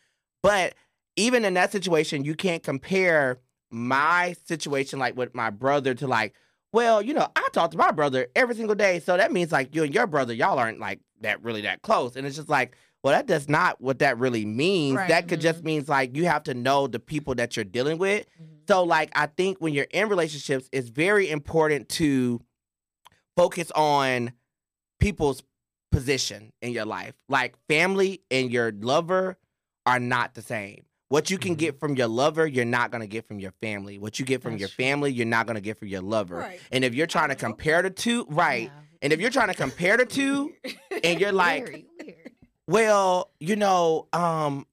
But even in that situation, you can't compare my situation like with my brother to like well, you know, I talk to my brother every single day. So that means, like, you and your brother, y'all aren't, like, that really that close. And it's just like, well, that does not what that really means. Right. That could mm-hmm. just means, like, you have to know the people that you're dealing with. Mm-hmm. So, like, I think when you're in relationships, it's very important to focus on people's position in your life. Like, family and your lover are not the same. What you can mm-hmm. get from your lover, you're not going to get from your family. What you get from That's your true. family, you're not going to get from your lover. Right. And if you're trying to compare the two, right. Yeah. And if you're trying to compare the two, and you're like, weird, weird. well, you know, um,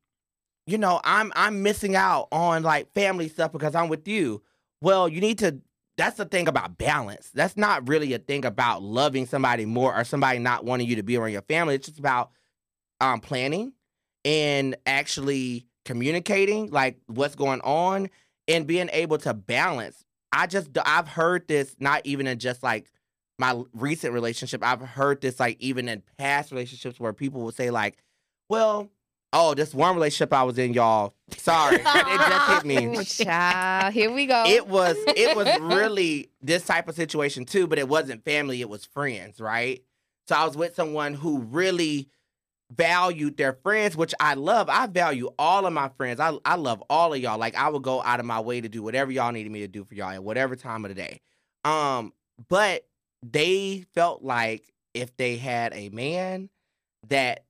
you know, I'm I'm missing out on, like, family stuff because I'm with you. Well, you need to. That's the thing about balance. That's not really a thing about loving somebody more or somebody not wanting you to be around your family. It's just about um, planning and actually communicating, like, what's going on and being able to balance. I just, I've heard this, not even in just, like, my recent relationship. I've heard this, like, even in past relationships where people will say, like, well, oh, this one relationship I was in, y'all. Sorry, it just hit me. Child, here we go. It was, it was really this type of situation too, but it wasn't family; it was friends, right? So I was with someone who really valued their friends, which I love. I value all of my friends. I I love all of y'all. Like, I would go out of my way to do whatever y'all needed me to do for y'all at whatever time of the day. Um, but they felt like if they had a man, that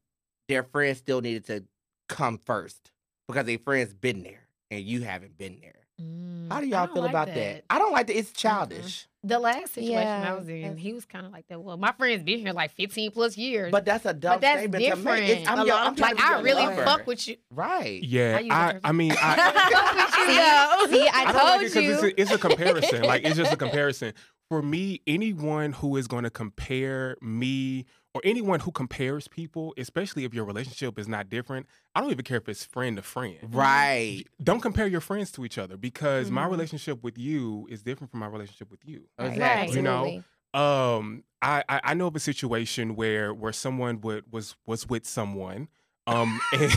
their friends still needed to come first because their friends been there and you haven't been there. Mm, How do y'all feel like about that. that? I don't like that. It's childish. Mm-hmm. The last situation yeah. I was in, he was kind of like that. Well, my friend's been here like fifteen plus years. But that's a dumb statement to make. I'm, I'm, I'm like, I really lover. fuck with you. Right. Yeah. I, I mean, I fuck with you. See, I, I told like it you. It's a, it's a comparison. Like, it's just a comparison. For me, anyone who is going to compare me or anyone who compares people, especially if your relationship is not different, I don't even care if it's friend to friend. Right. Don't compare your friends to each other because mm-hmm. my relationship with you is different from my relationship with you. Exactly. You know, um, I, I know of a situation where where someone would was was with someone. Um, and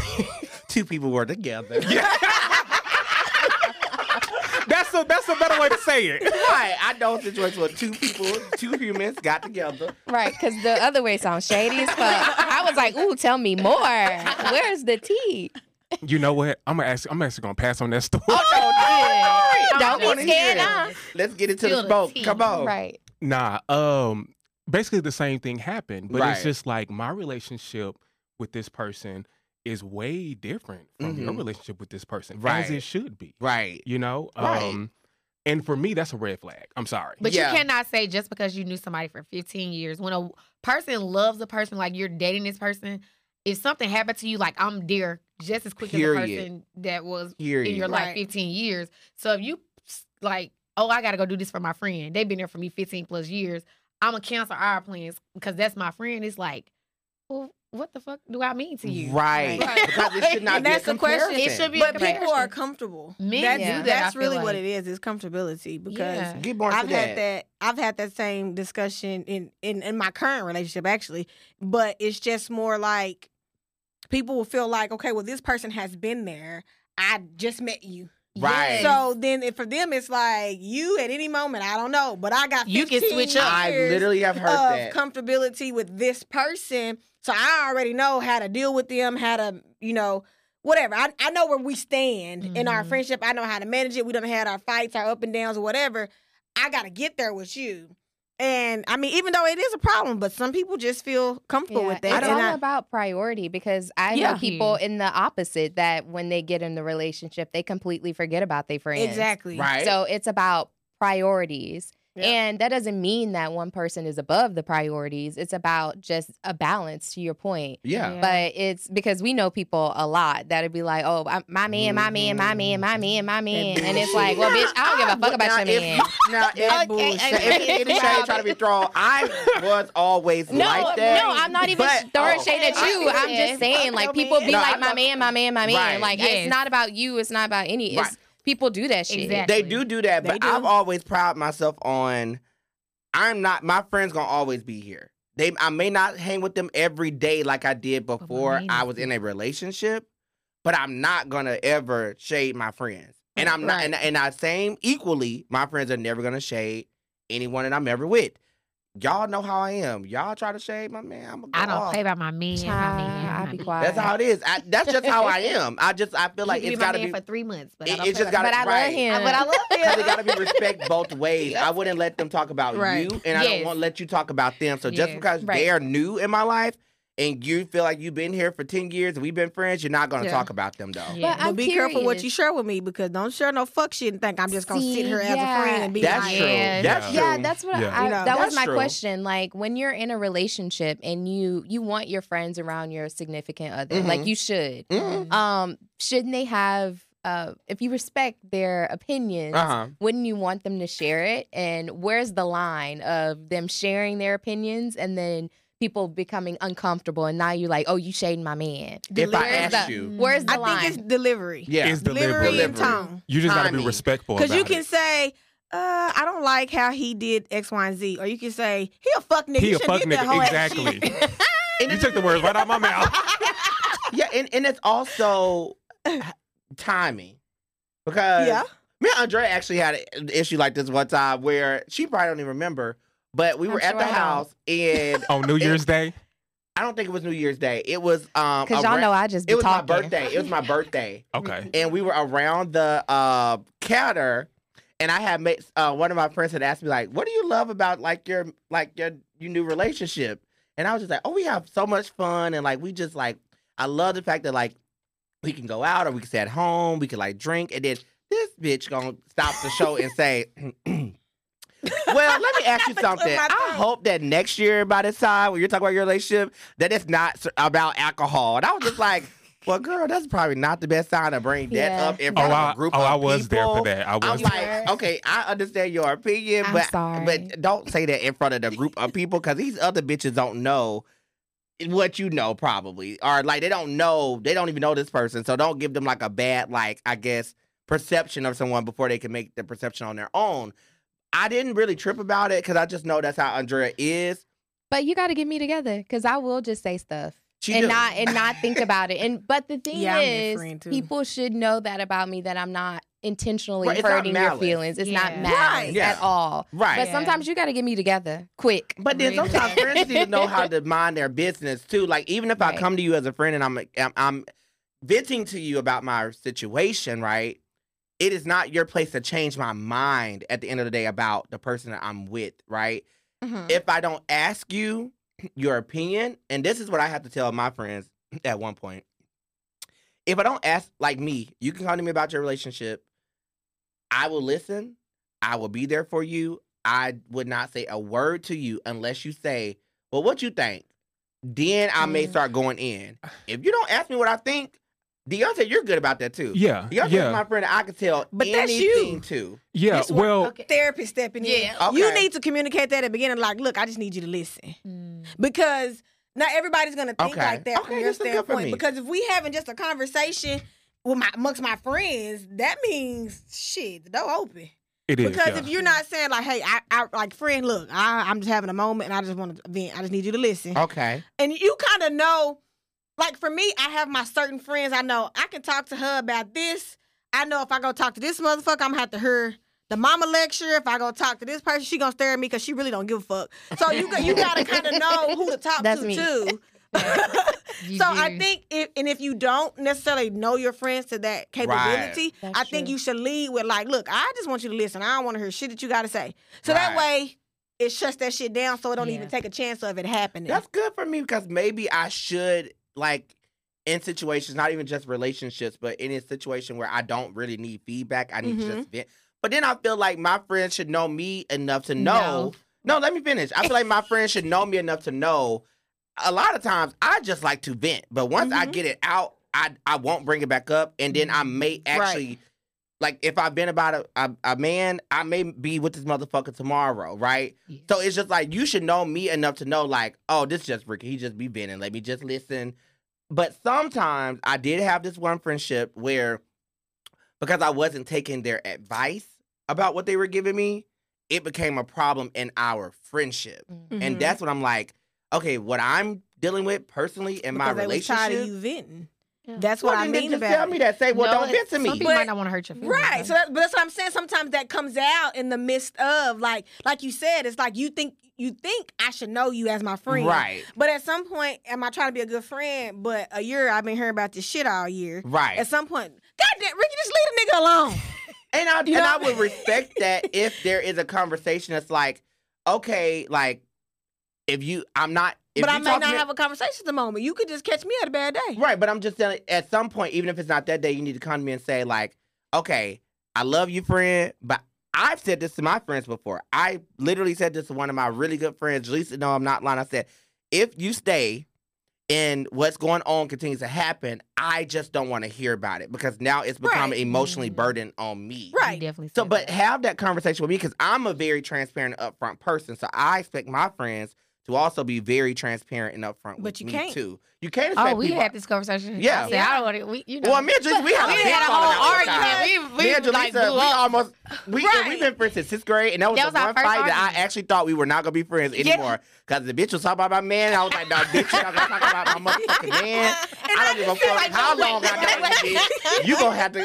two people were together. Yeah. That's a, that's a better way to say it. Right. I know a situation where two people, two humans got together. Right, because the other way sounds shady as fuck. I was like, ooh, tell me more. Where's the tea? You know what? I'm gonna ask, I'm actually going to pass on that story. Oh, no, dude. Don't, Don't be scared. Huh? Let's get into Feel the smoke. The Come on. Right. Nah, um, basically the same thing happened. But right. it's just like my relationship with this person is way different from mm-hmm. your relationship with this person, right. as it should be. Right. You know? Right. Um, and for me, that's a red flag. I'm sorry. But yeah. you cannot say just because you knew somebody for fifteen years, when a person loves a person, like you're dating this person, if something happened to you, like I'm there just as quick Period. as the person that was Period. in your life right. fifteen years. So if you, like, oh, I got to go do this for my friend. They've been there for me fifteen plus years. I'm going to cancel our plans because that's my friend. It's like, well, what the fuck do I mean to you? Right. right. Because it should not and be that's a comparison. The question. It should be but a people are comfortable. Men that, yeah. do that. That's really like. what it is, is comfortability. Because yeah. Get more I've had that. that I've had that same discussion in, in, in my current relationship, actually. But it's just more like people will feel like, okay, well, this person has been there. I just met you. Right. Yes. So then it, for them, it's like you at any moment, I don't know, but I got you can switch up. I literally have heard of that. Comfortability with this person. So I already know how to deal with them, how to, you know, whatever. I, I know where we stand mm-hmm. in our friendship. I know how to manage it. We done had our fights, our up and downs or whatever. I got to get there with you. And, I mean, even though it is a problem, but some people just feel comfortable yeah, with that. It's and all I, about priority because I yeah. know people in the opposite that when they get in the relationship, they completely forget about their friends. Exactly. Right. So it's about priorities. Yeah. And that doesn't mean that one person is above the priorities. It's about just a balance, to your point. Yeah. yeah. But it's because we know people a lot that'll be like, oh, my man, my man, my man, my man, my man. And it's like, well, bitch, I don't give a fuck about your man. Now, if bullshit. Any shade trying to be thrown, I was always no, like that. No, I'm not even throwing oh, shade at you. I'm just saying, like, people be no, like, my man, my man, my man. Right. Like, yes. it's not about you. It's not about any. Right. It's, people do that shit. Exactly. They do do that, but do. I've always proud myself on, I'm not, my friends gonna always be here. They, I may not hang with them every day like I did before I was in a relationship, but I'm not gonna ever shade my friends. And I'm not, right. and, and I same equally, my friends are never gonna shade anyone that I'm ever with. Y'all know how I am. Y'all try to shade my man. I'm I don't off. play by my man. Child, my man. I be quiet. That's how it is. I, that's just how I am. I just I feel like it's got to be for three months, but it, I don't just got to. But I right. love him. But I love him. It got to be respect both ways. I wouldn't let them talk about right. you, and yes. I don't want to let you talk about them. So yes. just because right. they are new in my life. And you feel like you've been here for ten years and we've been friends, you're not going to yeah. talk about them, though. Yeah. But, but be curious. Careful what you share with me, because don't share no fuck shit and think I'm just going to sit here yeah. as a friend and be that's like, true. Yeah. That's true. Yeah, that's what yeah. I, you know, that was my true. question. Like, when you're in a relationship and you, you want your friends around your significant other, mm-hmm. like you should, mm-hmm. um, shouldn't they have... Uh, if you respect their opinions, uh-huh. wouldn't you want them to share it? And where's the line of them sharing their opinions and then people becoming uncomfortable, and now you're like, oh, you shading my man. If I asked you, where's the line? I think it's delivery. Yeah, it's delivery, delivery and tone. You just gotta be respectful. Because you can say, uh, I don't like how he did X, Y, and Z, or you can say he a fuck nigga. He a fuck nigga. Exactly. You took the words right out of my mouth. Yeah, and and it's also timing, because yeah, me and Andre actually had an issue like this one time where she probably don't even remember. But we I'm were sure at the I house and on New Year's it, Day. I don't think it was New Year's Day. It was um because y'all know I just be it was talking. my birthday. It was my birthday. Okay. And we were around the uh, counter, and I had made uh, one of my friends had asked me like, "What do you love about like your like your your new relationship?" And I was just like, "Oh, we have so much fun, and like we just like I love the fact that like we can go out or we can stay at home, we can like drink." And then this bitch gonna stop the show and say. Well, let me ask you something. I hope that next year by this time when you're talking about your relationship, that it's not about alcohol. And I was just like, well, girl, that's probably not the best time to bring that yeah. up in front oh, of a group I, of people. Oh, I was people. there for that. I was I'm there. like, okay, I understand your opinion, I'm but sorry. but don't say that in front of the group of people, because these other bitches don't know what you know probably. Or like they don't know, they don't even know this person. So don't give them like a bad, like, I guess, perception of someone before they can make the perception on their own. I didn't really trip about it because I just know that's how Andrea is. But you got to get me together, because I will just say stuff she and do. not and not think about it. And but the thing yeah, is, people should know that about me, that I'm not intentionally right, hurting your feelings. It's yeah. not malice right. yeah. at all. Right. But yeah. sometimes you got to get me together quick. But then really sometimes bad. friends need to know how to mind their business too. Like even if right. I come to you as a friend and I'm, I'm I'm venting to you about my situation, right? It is not your place to change my mind at the end of the day about the person that I'm with, right? Mm-hmm. If I don't ask you your opinion, and this is what I have to tell my friends at one point. If I don't ask, like me, you can come to me about your relationship. I will listen. I will be there for you. I would not say a word to you unless you say, well, what you think? Then I mm. may start going in. If you don't ask me what I think, Deontay, you're good about that too. Yeah, Deontay yeah. is my friend. I can tell, but that's you too. Yeah, that's well, okay. therapy stepping yeah. in. Okay. You need to communicate that at the beginning. Like, look, I just need you to listen, mm. because not everybody's gonna think okay. like that okay, from your standpoint. Because if we having just a conversation with my amongst my friends, that means shit, the door open. It is because yeah. if you're not saying like, hey, I, I like friend, look, I, I'm just having a moment, and I just want to vent. I just need you to listen. Okay, and you kind of know. Like, for me, I have my certain friends. I know I can talk to her about this. I know if I go talk to this motherfucker, I'm going to have to hear the mama lecture. If I go talk to this person, she going to stare at me because she really don't give a fuck. So you you got to kind of know who to talk That's to, me. too. So I think, if, and if you don't necessarily know your friends to that capability, right. I think true. you should lead with, like, look, I just want you to listen. I don't want to hear shit that you got to say. So right. that way... it shuts that shit down so it don't yeah. even take a chance of it happening. That's good for me, because maybe I should, like, in situations, not even just relationships, but in a situation where I don't really need feedback, I need mm-hmm. to just vent. But then I feel like my friends should know me enough to know. No, no let me finish. I feel like my friends should know me enough to know. A lot of times, I just like to vent. But once mm-hmm. I get it out, I, I won't bring it back up. And then I may actually... Right. Like, if I've been about a, a, a man, I may be with this motherfucker tomorrow, right? Yeah. So it's just like, you should know me enough to know, like, oh, this is just Ricky. He just be venting. Let me just listen. But sometimes I did have this one friendship where, because I wasn't taking their advice about what they were giving me, it became a problem in our friendship. Mm-hmm. And that's when I'm like, okay, what I'm dealing with personally in because my relationship. Because they were tired of you venting. Yeah. That's what well, I mean just about tell it. me that. Say, well, no, don't listen to me. Some people but, might not want to hurt your feelings. Right. So that, but that's what I'm saying. Sometimes that comes out in the midst of, like, like you said, it's like you think you think I should know you as my friend. Right. But at some point, am I trying to be a good friend? But a year, I've been hearing about this shit all year. Right. At some point, goddamn, Ricky, just leave the nigga alone. And I, you know? and I would respect that if there is a conversation that's like, okay, like, if you, I'm not, If but I may not me, have a conversation at the moment. You could just catch me at a bad day. Right, but I'm just saying, at some point, even if it's not that day, you need to come to me and say, like, okay, I love you, friend, but I've said this to my friends before. I literally said this to one of my really good friends, Jalecia, no, I'm not lying. I said, if you stay and what's going on continues to happen, I just don't want to hear about it because now it's become right. emotionally mm-hmm. burdened on me. Right. Definitely. So, but that. have that conversation with me because I'm a very transparent, upfront person. So I expect my friends to also be very transparent and upfront with but you me can't. too. You can't. Oh, we people. had this conversation. Yeah, I, said, yeah. I don't want to. We, you know. Well, me and Jalecia, we had a, we had a whole argument. We, we, me and Jalecia, like, we almost. We, right. We've been friends since sixth grade, and that was that the was one fight argument. that I actually thought we were not gonna be friends anymore because yeah. the bitch was talking about my man. And I was like, no, bitch, you're not gonna talk about my motherfucking man. I don't give a fuck like, how long I got with you. You gonna have to.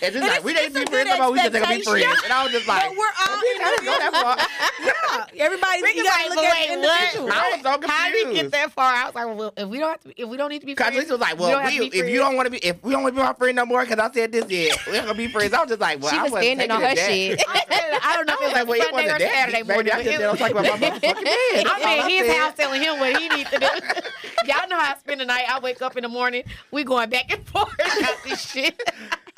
And just like we didn't be friends anymore. We just gonna be friends. And I was just like, we're all. Yeah, everybody. You gotta look at the. What? I was so confused. How did we get that far? I was like, well, if we don't have to, if we don't need to be friends, Jalecia was like, well, we we, if you don't want to be, if we don't want to be my friend no more, because I said this, yeah, we're gonna be friends. I was just like, well, she I was standing on her shit. I don't know if it was like, well, it wasn't that. Saturday morning, I just don't talk about my motherfucking man. I'm in his house telling him what he needs to do. Y'all know how I spend the night. I wake up in the morning. We going back and forth about this shit.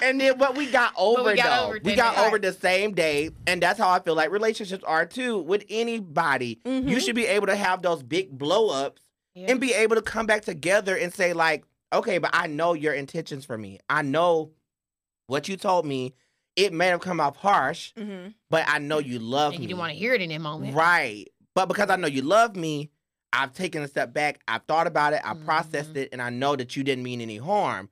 And then what we got over, we got though. Over we got over the same day. And that's how I feel like relationships are, too. With anybody, mm-hmm. you should be able to have those big blow-ups yeah. and be able to come back together and say, like, okay, but I know your intentions for me. I know what you told me. It may have come off harsh, mm-hmm. but I know you love and me. You didn't want to hear it in that moment. Right. But because I know you love me, I've taken a step back. I've thought about it. I've mm-hmm. processed it. And I know that you didn't mean any harm.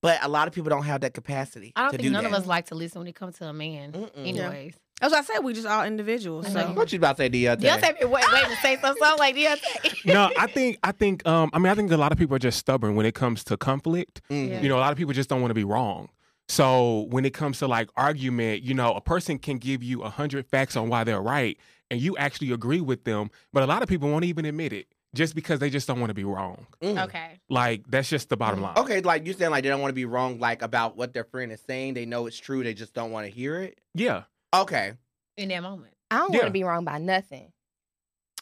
But a lot of people don't have that capacity. I don't to think do none that. of us like to listen when it comes to a man. Mm-mm. Anyways. Yeah. That's what I said. We just all individuals. So. Mm-hmm. What you about to say, Deontay? Deontay, wait, wait to say something. So I'm like, Deontay. No, I think, I think, um, I mean, I think a lot of people are just stubborn when it comes to conflict. Mm-hmm. Yeah. You know, a lot of people just don't want to be wrong. So when it comes to like argument, you know, a person can give you a hundred facts on why they're right and you actually agree with them. But a lot of people won't even admit it. Just because they just don't want to be wrong. Mm. Okay. Like, that's just the bottom line. Okay, like, you're saying, like, they don't want to be wrong, like, about what their friend is saying. They know it's true. They just don't want to hear it? Yeah. Okay. In that moment. I don't yeah. want to be wrong by nothing.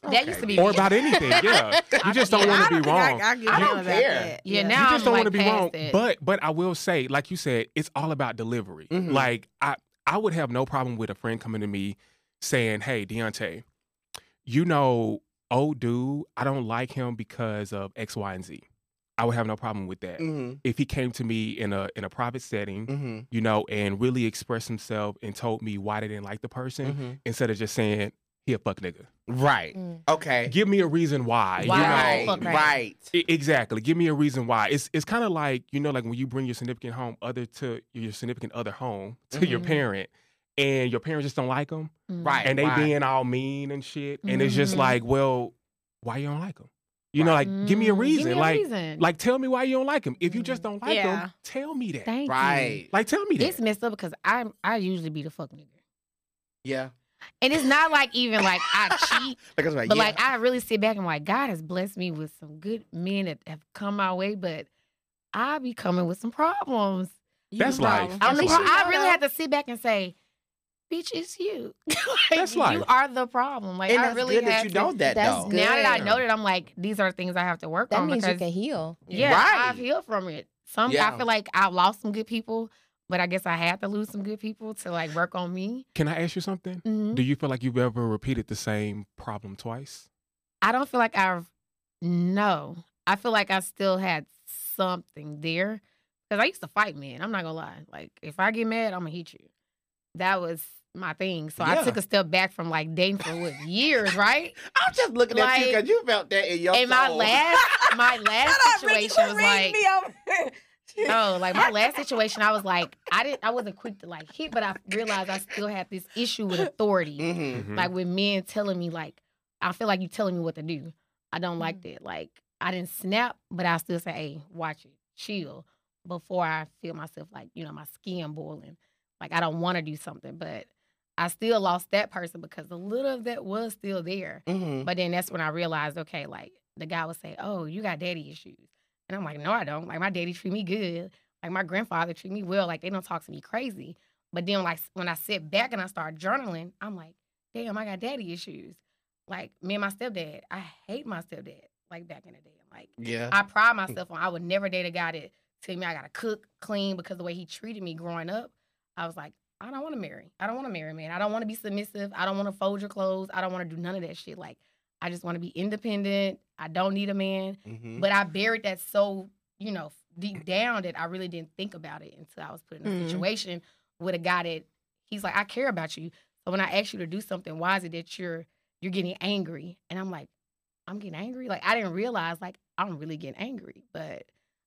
Okay. That used to be Or about anything, yeah. You just don't want to be wrong. I, I, I, I don't care. Yeah, now You just I'm don't like want to be wrong. It. But but I will say, like you said, it's all about delivery. Mm-hmm. Like, I, I would have no problem with a friend coming to me saying, hey, Deontay, you know... oh, dude, I don't like him because of X, Y, and Z. I would have no problem with that. Mm-hmm. If he came to me in a in a private setting, mm-hmm. you know, and really expressed himself and told me why they didn't like the person, mm-hmm. instead of just saying, he a fuck nigga. Right. Mm. Okay. Give me a reason why. Why? You know? Right. right. I- exactly. Give me a reason why. It's it's kind of like, you know, like when you bring your significant home other to your significant other home to mm-hmm. your parent. And your parents just don't like them. Right. And they right. being all mean and shit. And mm-hmm. it's just like, well, why you don't like them? You right. know, like, mm-hmm. give me a reason. Me a like, reason. like, tell me why you don't like them. If you just don't like yeah. them, tell me that. Thank right. you. Like, tell me that. It's messed up because I I usually be the fuck nigga. Yeah. And it's not like even like I cheat. Like, like, but yeah. like, I really sit back and like, God has blessed me with some good men that have come my way. But I be coming with some problems. That's you know? life. That's I, life. I really have to sit back and say, bitch, it's you. like, that's life. You are the problem. Like, and that's I really good that you to, know that, that's though. Good. Now that I know that, I'm like, these are things I have to work that on. That means because, you can heal. Yeah, right. I've healed from it. Some, yeah. I feel like I've lost some good people, but I guess I had to lose some good people to, like, work on me. Can I ask you something? Mm-hmm. Do you feel like you've ever repeated the same problem twice? I don't feel like I've, no. I feel like I still had something there. Because I used to fight men. I'm not going to lie. Like, if I get mad, I'm going to hit you. That was my thing. So yeah. I took a step back from like dating for what, years, right? I'm just looking like, at you because you felt that in your soul. And my last, my last situation was like, oh, like my last situation, I was like, I didn't, I wasn't quick to like hit, but I realized I still had this issue with authority, mm-hmm. like with men telling me like, I feel like you telling me what to do. I don't mm-hmm. like that. Like I didn't snap, but I still say, hey, watch it. chill before I feel myself, like, you know, my skin boiling. Like, I don't want to do something, but I still lost that person because a little of that was still there. Mm-hmm. But then that's when I realized, okay, like, the guy would say, oh, you got daddy issues. And I'm like, no, I don't. Like, my daddy treat me good. Like, my grandfather treat me well. Like, they don't talk to me crazy. But then, like, when I sit back and I start journaling, I'm like, damn, I got daddy issues. Like, me and my stepdad, I hate my stepdad, like, back in the day. Like, yeah. I pride myself on I would never date a guy that tell me I got to cook, clean, because the way he treated me growing up, I was like, I don't want to marry. I don't want to marry, man. I don't want to be submissive. I don't want to fold your clothes. I don't want to do none of that shit. Like, I just want to be independent. I don't need a man. Mm-hmm. But I buried that so, you know, deep down that I really didn't think about it until I was put in a mm-hmm. situation with a guy that he's like, I care about you. So when I ask you to do something, why is it that you're you're getting angry? And I'm like, I'm getting angry? Like, I didn't realize, like, I'm really getting angry. But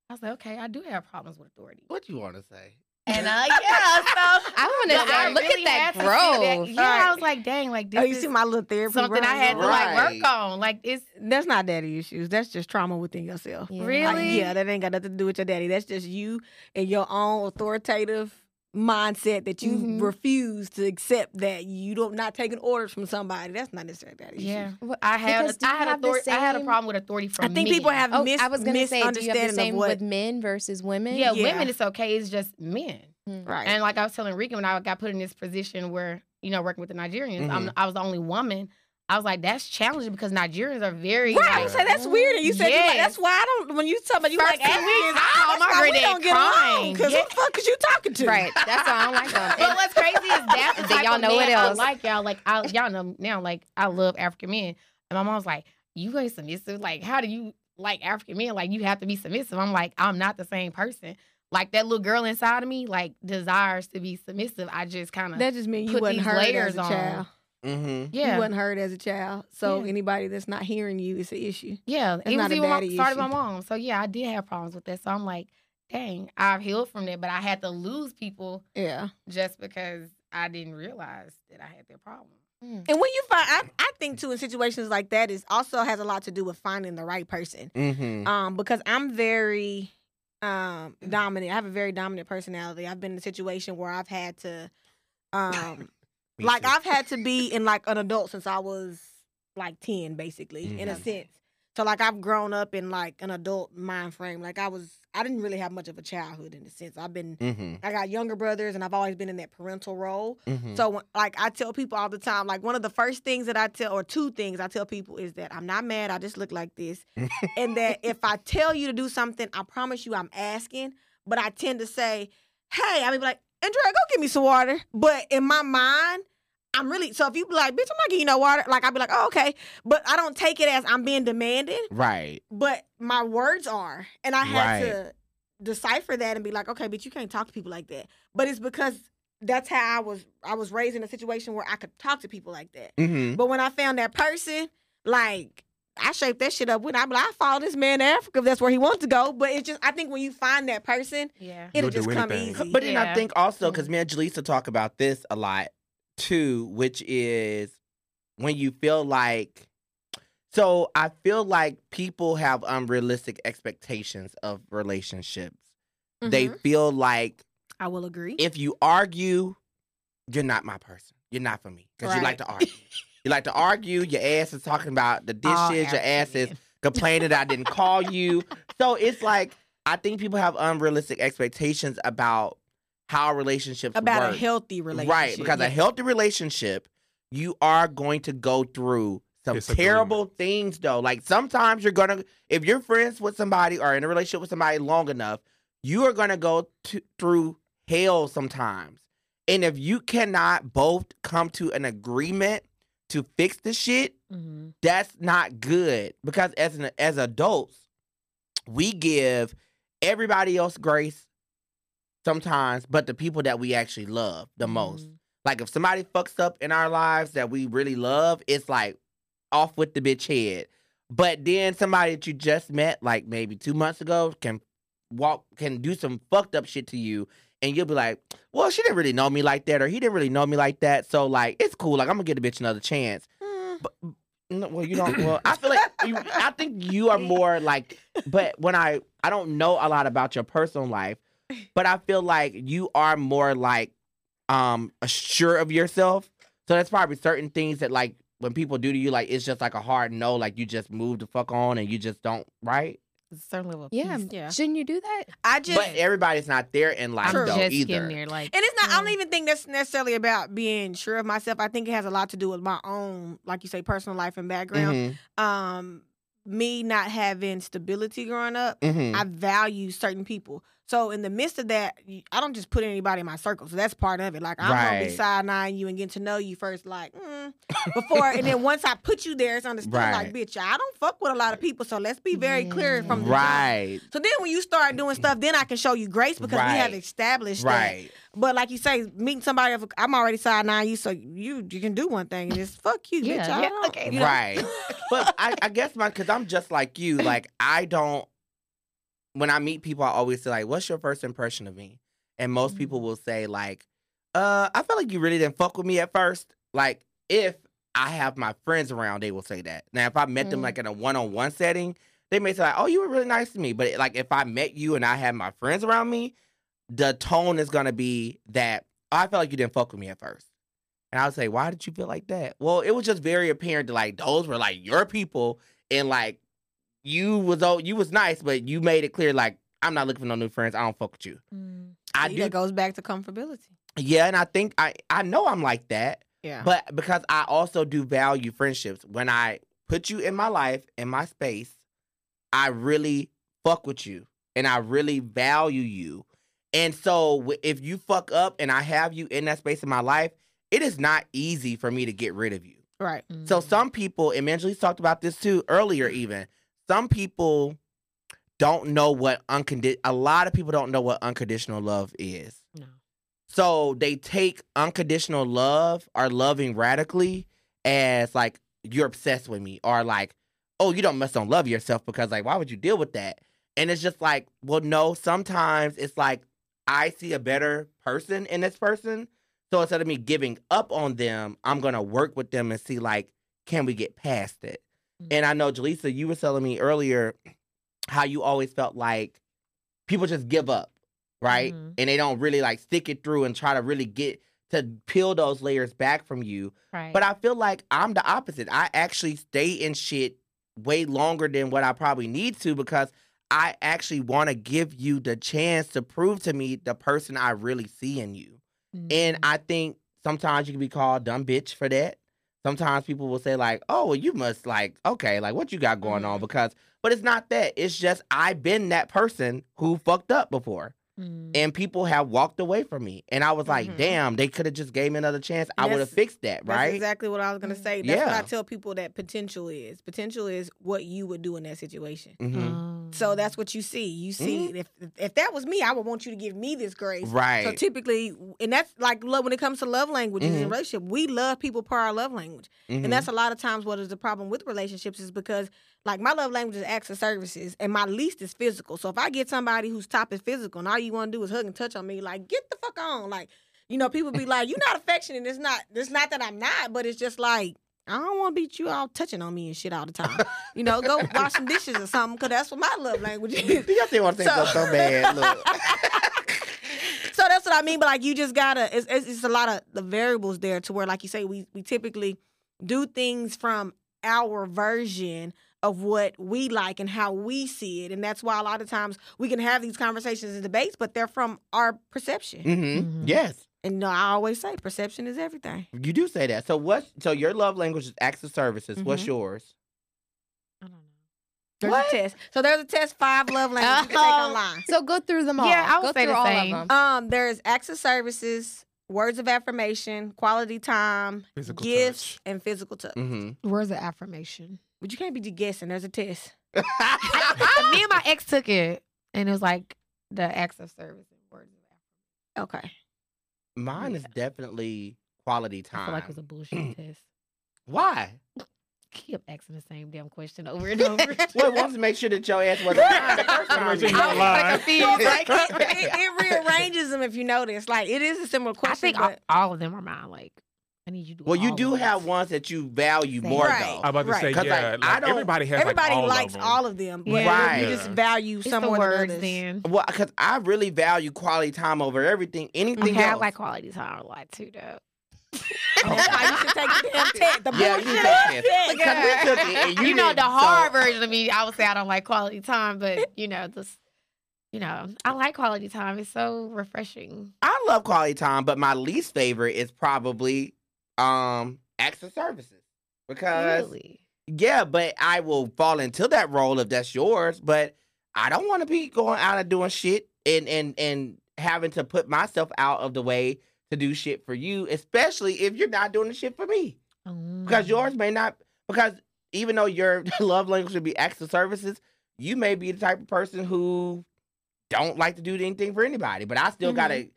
I was like, okay, I do have problems with authority. What do you want to say? And uh, yeah, so I want to I look really at that growth. Yeah, right. I was like, dang, like this. Oh, you is see my little therapy. Something I had to right. like work on. Like it's that's not daddy issues. That's just trauma within yourself. Yeah. Really? Like, yeah, that ain't got nothing to do with your daddy. That's just you and your own authoritative mindset that you mm-hmm. refuse to accept that you don't not taking orders from somebody. That's not necessarily daddy issues. Yeah, well, I had I had authority. Same... I had a problem with authority from men. I think men. people have oh, mis- I was gonna say, do you have the same what... with men versus women? Yeah, yeah, women it's okay. It's just men, mm-hmm. right? And like I was telling Ricky when I got put in this position where you know working with the Nigerians, mm-hmm. I'm, I was the only woman. I was like, that's challenging because Nigerians are very. Right, like, I said that's weird, and you said yes. you like, that's why I don't. When you talk about you First like Africans, I call my granddad don't get crying because yes. who the fuck is you talking to? Right, that's why I don't like them. But what's crazy is that's the type y'all of know what else. I like y'all like I, y'all know now. Like I love African men, and my mom's like, you ain't submissive. Like how do you like African men? Like you have to be submissive. I'm like, I'm not the same person. Like that little girl inside of me, like desires to be submissive. I just kind of that just means you wasn't heard as a on. child. Mm-hmm. Yeah, you wasn't heard as a child, so yeah. anybody that's not hearing you, it's an issue. Yeah, it's not a daddy issue. Started my mom, so yeah, I did have problems with that. So I'm like, dang, I've healed from that, but I had to lose people. Yeah, just because I didn't realize that I had that problem. Mm. And when you find, I, I think too, in situations like that, is also has a lot to do with finding the right person. Mm-hmm. Um, because I'm very um dominant. I have a very dominant personality. I've been in a situation where I've had to. um Like, I've had to be in, like, an adult since I was, like, ten, basically, mm-hmm. in a sense. So, like, I've grown up in, like, an adult mind frame. Like, I was, I didn't really have much of a childhood in a sense. I've been, mm-hmm. I got younger brothers, and I've always been in that parental role. Mm-hmm. So, like, I tell people all the time, like, one of the first things that I tell, or two things I tell people is that I'm not mad, I just look like this. And that if I tell you to do something, I promise you I'm asking. But I tend to say, hey, I mean, like, Andrea, go get me some water. But in my mind, I'm really, so if you be like, bitch, I'm not getting you no water, like, I'd be like, oh, okay. But I don't take it as I'm being demanding. Right. But my words are. And I had right. to decipher that and be like, okay, bitch, you can't talk to people like that. But it's because that's how I was, I was raised in a situation where I could talk to people like that. Mm-hmm. But when I found that person, like, I shaped that shit up with. I'm like, I follow this man to Africa if that's where he wants to go. But it's just, I think when you find that person, yeah. it'll You'll just come easy. But then yeah. I think also, because me and Jalecia talk about this a lot too, which is when you feel like, so I feel like people have unrealistic expectations of relationships. Mm-hmm. They feel like, I will agree. If you argue, you're not my person. You're not for me. Because right. you like to argue. You like to argue, your ass is talking about the dishes, oh, your ass is complaining that I didn't call you. So it's like, I think people have unrealistic expectations about how relationships about work. About a healthy relationship. Right, because yeah. a healthy relationship, you are going to go through some terrible things, though. Like, sometimes you're going to, if you're friends with somebody or in a relationship with somebody long enough, you are going to go to, through hell sometimes. And if you cannot both come to an agreement to fix the shit, mm-hmm. that's not good. Because as an, as adults, we give everybody else grace sometimes, but the people that we actually love the mm-hmm. most. Like, if somebody fucks up in our lives that we really love, it's like, off with the bitch head. But then somebody that you just met, like, maybe two months ago, can walk, can do some fucked up shit to you. And you'll be like, well, she didn't really know me like that, or he didn't really know me like that. So, like, it's cool. Like, I'm going to give the bitch another chance. Mm. But No, well, you don't. Well, I feel like you, I think you are more like. But when I I don't know a lot about your personal life, but I feel like you are more like um sure of yourself. So that's probably certain things that like when people do to you, like it's just like a hard no. Like you just move the fuck on and you just don't. Right. Certainly will. Yeah. yeah. Shouldn't you do that? I just. But everybody's not there in life, I'm though, just either. There, like, and it's not, yeah. I don't even think that's necessarily about being sure of myself. I think it has a lot to do with my own, like you say, personal life and background. Mm-hmm. Um, me not having stability growing up, mm-hmm. I value certain people. So in the midst of that, I don't just put anybody in my circle. So that's part of it. Like, I'm right. going to be side-eyeing you and getting to know you first, like, mm, before. And then once I put you there, it's understood, right. like, bitch, I don't fuck with a lot of people. So let's be very mm. clear from the right. So then when you start doing stuff, then I can show you grace because right. we have established right. that. But like you say, meeting somebody, I'm already side-eyeing you, so you you can do one thing and just fuck you, yeah. bitch. I yeah. don't. Okay. You right. Know? But I, I guess my, because I'm just like you, like, I don't. When I meet people, I always say, like, what's your first impression of me? And most mm-hmm. people will say, like, uh, I feel like you really didn't fuck with me at first. Like, if I have my friends around, they will say that. Now, if I met mm-hmm. them, like, in a one-on-one setting, they may say, like, oh, you were really nice to me. But, like, if I met you and I had my friends around me, the tone is going to be that, oh, I felt like you didn't fuck with me at first. And I would say, why did you feel like that? Well, it was just very apparent that, like, those were, like, your people and, like, You was oh, you was nice, but you made it clear, like, I'm not looking for no new friends. I don't fuck with you. Mm. I yeah, do. That goes back to comfortability. Yeah, and I think I, I know I'm like that. Yeah. But because I also do value friendships. When I put you in my life, in my space, I really fuck with you. And I really value you. And so if you fuck up and I have you in that space in my life, it is not easy for me to get rid of you. Right. Mm-hmm. So some people, and Angelique talked about this too earlier even, some people don't know what unconditional... A lot of people don't know what unconditional love is. No. So they take unconditional love or loving radically as, like, you're obsessed with me. Or, like, oh, you don't must don't love yourself because, like, why would you deal with that? And it's just like, well, no, sometimes it's like I see a better person in this person. So instead of me giving up on them, I'm going to work with them and see, like, can we get past it? And I know, Jalecia, you were telling me earlier how you always felt like people just give up, right? Mm-hmm. And they don't really, like, stick it through and try to really get to peel those layers back from you. Right. But I feel like I'm the opposite. I actually stay in shit way longer than what I probably need to because I actually want to give you the chance to prove to me the person I really see in you. Mm-hmm. And I think sometimes you can be called dumb bitch for that. Sometimes people will say, like, oh, well, you must, like, okay, like, what you got going mm-hmm. on? Because, but it's not that. It's just I've been that person who fucked up before. Mm-hmm. And people have walked away from me. And I was mm-hmm. like, damn, they could have just gave me another chance. That's, I would have fixed that, right? That's exactly what I was going to say. That's yeah. what I tell people that potential is. Potential is what you would do in that situation. Mm-hmm. Mm-hmm. So that's what you see. You see, mm-hmm. if if that was me, I would want you to give me this grace. Right. So typically, and that's like love when it comes to love languages mm-hmm. in relationship. We love people per our love language. Mm-hmm. And that's a lot of times what is the problem with relationships is because, like, my love language is acts of services, and my least is physical. So if I get somebody whose top is physical, and all you want to do is hug and touch on me, like, get the fuck on. Like, you know, people be like, you're not affectionate. It's not, it's not that I'm not, but it's just like, I don't want to beat you all touching on me and shit all the time. You know, go wash some dishes or something, because that's what my love language is. You still want to think so, so bad. Look. So that's what I mean, but, like, you just got to, it's, it's, it's a lot of the variables there to where, like you say, we, we typically do things from our version of what we like and how we see it. And that's why a lot of times we can have these conversations and debates, but they're from our perception. Mm-hmm. Mm-hmm. Yes. And no, I always say perception is everything. You do say that. So what's, so your love language is acts of services. Mm-hmm. What's yours? I don't know. There's what? a test. So there's a test, five love languages you can take online. So go through them all. Yeah, I would go say through the all same. Of them. Um, there's acts of services, words of affirmation, quality time, physical gifts, touch. And physical touch. Mm-hmm. Words of affirmation. But you can't be just guessing. There's a test. Me and my ex took it, and it was like the acts of service and words of affirmation. Okay. Mine yeah. is definitely quality time. I feel like it was a bullshit test. Why? Keep asking the same damn question over and over. Well, it wants to make sure that your ass wasn't lying. Sure not lying. Like, it, it, it rearranges them if you notice. Like, it is a similar question. I think all, all of them are mine. Like, I need you to do well, you do have ones. ones that you value more, right. though. I'm about to right. say, yeah. Like, like, I don't, everybody has everybody like all likes of all of them. But yeah. Right. You just value it's some the words the then. Well, because I really value quality time over everything, anything okay, else. I like quality time a lot, too, though. Oh, you should take the damn test. The yeah, you should take the test. You, you know, the hard so. version of me, I would say I don't like quality time, but, you know, just... You know, I like quality time. It's so refreshing. I love quality time, but my least favorite is probably um, acts of services. Because, really? Yeah, but I will fall into that role if that's yours. But I don't want to be going out and doing shit and, and, and having to put myself out of the way to do shit for you, especially if you're not doing the shit for me. Oh. Because yours may not, because even though your love language would be acts of services, you may be the type of person who... don't like to do anything for anybody, but I still mm-hmm. gotta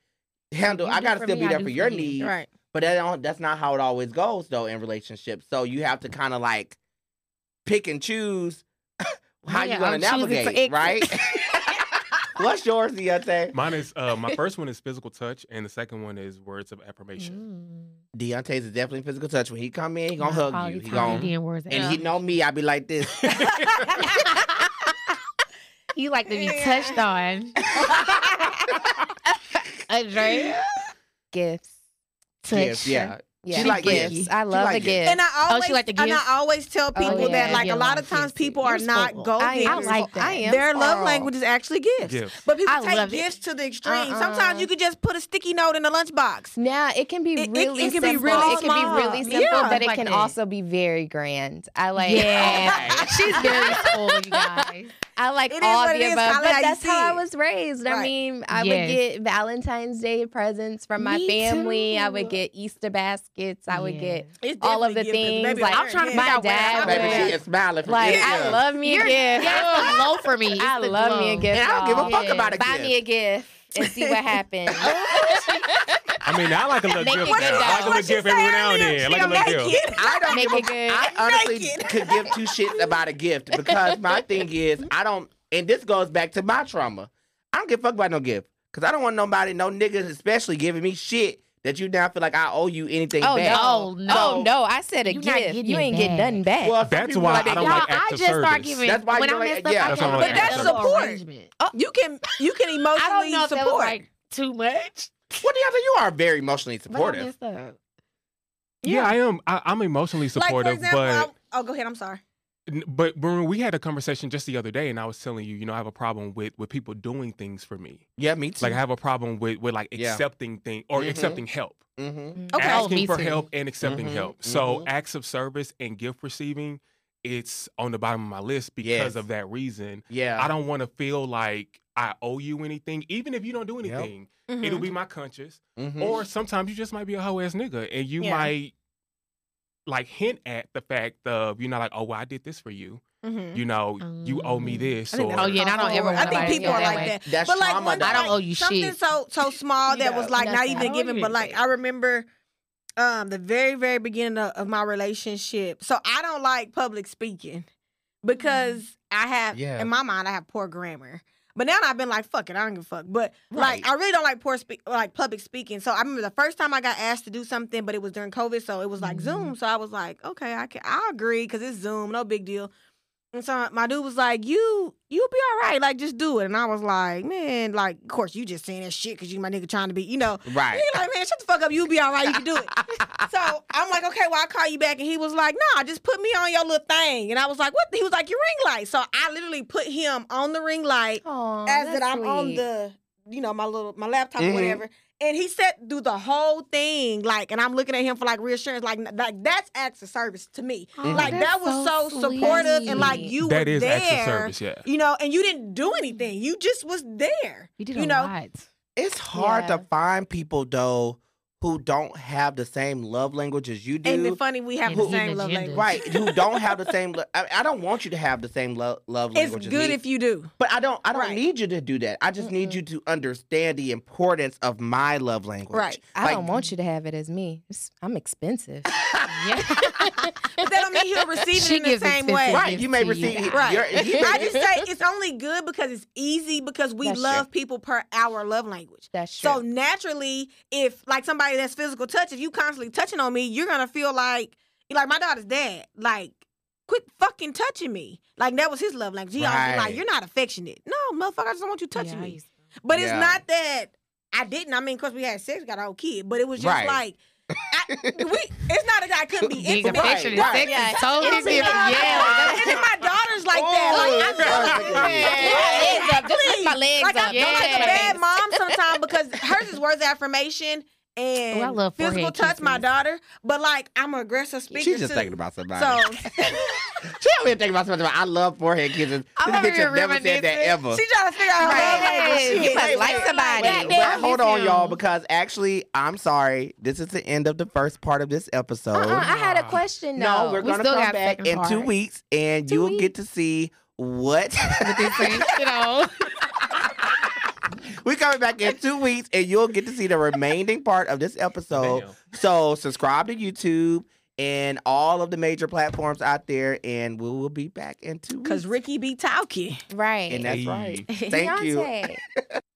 handle. You I gotta still me, be there for your me. needs, right? But that don't, that's not how it always goes, though, in relationships. So you have to kind of like pick and choose how yeah, you're gonna I'm navigate, right? What's yours, Deontay? Mine is uh, my first one is physical touch, and the second one is words of affirmation. Mm. Deontay's is definitely physical touch. When he come in, he gonna no, hug you. He gonna, words and he know me. I be like this. You like to be yeah. touched on. Andre? Gifts. Touch. Gifts, yeah. yeah. She, she like gifts. gifts. I love she the like gifts. And I always, oh, she like the gifts? And I always tell people oh, yeah. that, like, yeah, a lot of times people are not gold givers. I like that. I am Their love oh. language is actually gifts. gifts. But people I take gifts it. to the extreme. Uh-uh. Sometimes you could just put a sticky note in the lunchbox. Now, it can be really simple. It, it, it can be really simple, can be really simple yeah, but it like can that. also be very grand. I like Yeah. She's very cool, you guys. I like it all the above, but that's how I was raised. Right. I mean, I yes. would get Valentine's Day presents from my Me family. Too. I would get Easter baskets. I would yeah. get all of the things. Baby, like I'm trying to my dad. Baby, would, she is smiling. For like I love me You're, a gift. That's low for me. It's I love glow. me a gift. And I don't give a fuck yeah. about a Buy gift. Buy me a gift and see what happens. I mean, I like a little gift. I like a little gift every now and then. I like a little gift. I don't make it good. I honestly could give two shits about a gift because my thing is I don't, and this goes back to my trauma. I don't give a fuck about no gift because I don't want nobody, no niggas especially, giving me shit that you now feel like I owe you anything oh, back. Oh, no, no. Oh, no. I said a you gift. You ain't get nothing back. Well, that's why like, I don't like acts of service. I just start giving. That's why when I messed like, up, yeah, I can't. But that's support. Oh, you can, you can emotionally support. I don't know if that was like too much. Well, Deontay, you are very emotionally supportive. Yeah. yeah, I am. I, I'm emotionally supportive. Like, for example, but oh, go ahead. I'm sorry. But when we had a conversation just the other day, and I was telling you, you know, I have a problem with with people doing things for me. Yeah, me too. Like I have a problem with with like yeah. accepting things or mm-hmm. accepting help. Mm-hmm. Okay. Asking oh, for too. help and accepting mm-hmm. help. So mm-hmm. acts of service and gift receiving, it's on the bottom of my list because yes. of that reason. Yeah, I don't want to feel like I owe you anything, even if you don't do anything. Yep. Mm-hmm. It'll be my conscience. Mm-hmm. Or sometimes you just might be a hoe ass nigga, and you yeah. might like hint at the fact of you're not like, oh, well, I did this for you. Mm-hmm. You know, mm-hmm. you owe me this. Or, oh yeah, and I don't ever. I think people are that like that. That's but like trauma, one thing, I don't owe you something shit. Something so so small that know, was like not even given, but like I remember. Um, the very, very beginning of, of my relationship. So I don't like public speaking because mm. I have, yeah. in my mind, I have poor grammar. But now I've been like, fuck it, I don't give a fuck. But right. like, I really don't like poor spe- like public speaking. So I remember the first time I got asked to do something, but it was during COVID, so it was like mm. Zoom. So I was like, okay, I can, I agree because it's Zoom, no big deal. And so my dude was like, you, you'll be all right. Like, just do it. And I was like, man, like, of course, you just saying that shit because you my nigga trying to be, you know. Right. He like, man, shut the fuck up. You'll be all right. You can do it. So I'm like, okay, well, I'll call you back. And he was like, nah, just put me on your little thing. And I was like, what? He was like, your ring light. So I literally put him on the ring light Aww, as that I'm sweet. on the, you know, my little, my laptop mm-hmm. or whatever. And he said, do the whole thing, like, and I'm looking at him for, like, reassurance. Like, like that's acts of service to me. Mm-hmm. Like, that's that was so, so supportive, and, like, you that were there. That is acts of service, yeah. You know, and you didn't do anything. You just was there. You did you a know? lot. It's hard yeah. to find people, though, who don't have the same love language as you do. Ain't it funny we have the same love language? Right, who don't have the same... I, I don't want you to have the same lo- love language as me. It's good if you do. But I don't I don't right. need you to do that. I just mm-mm. need you to understand the importance of my love language. Right. I like, don't want you to have it as me. It's, I'm expensive. Yeah. But that don't mean he'll receive it in the same way. Right. You may receive it. Right. I just say it's only good because it's easy, because we that's love true. people per our love language. That's true. So naturally, if like somebody that's physical touch, if you constantly touching on me, you're gonna feel like like my daughter's dad. Like, quit fucking touching me. Like, that was his love language. He right. always was like, you're not affectionate. No, motherfucker, I just don't want you touching yeah, me. To. But yeah. it's not that I didn't. I mean, of course, we had sex, we got our old kid, but it was just right. like. I, we, it's not that I couldn't be intimate. Right, right. Right. Yeah, totally different. Yeah, yeah. And then my daughter's like oh, that. Like, I feel like my legs up. Like, I feel yeah. like a bad mom sometimes because hers is words of affirmation and oh, I love physical touch. Kisses. My daughter, but like I'm an aggressive speaker. She's just too. thinking about somebody. So she don't even think about somebody. I love forehead kisses. This bitch have never said that ever. She trying to figure out her hey, language. She must like somebody. Wait, wait, hold on, y'all, because actually, I'm sorry. This is the end of the first part of this episode. Uh-uh, I had a question. Though. No, we're we gonna still come back in part. two weeks, and two you'll weeks? get to see what. With this thing, you know. We're coming back in two weeks, and you'll get to see the remaining part of this episode. So subscribe to YouTube and all of the major platforms out there, and we will be back in two weeks. Because Ricky B. Talkin'. Right. And that's right. Thank you.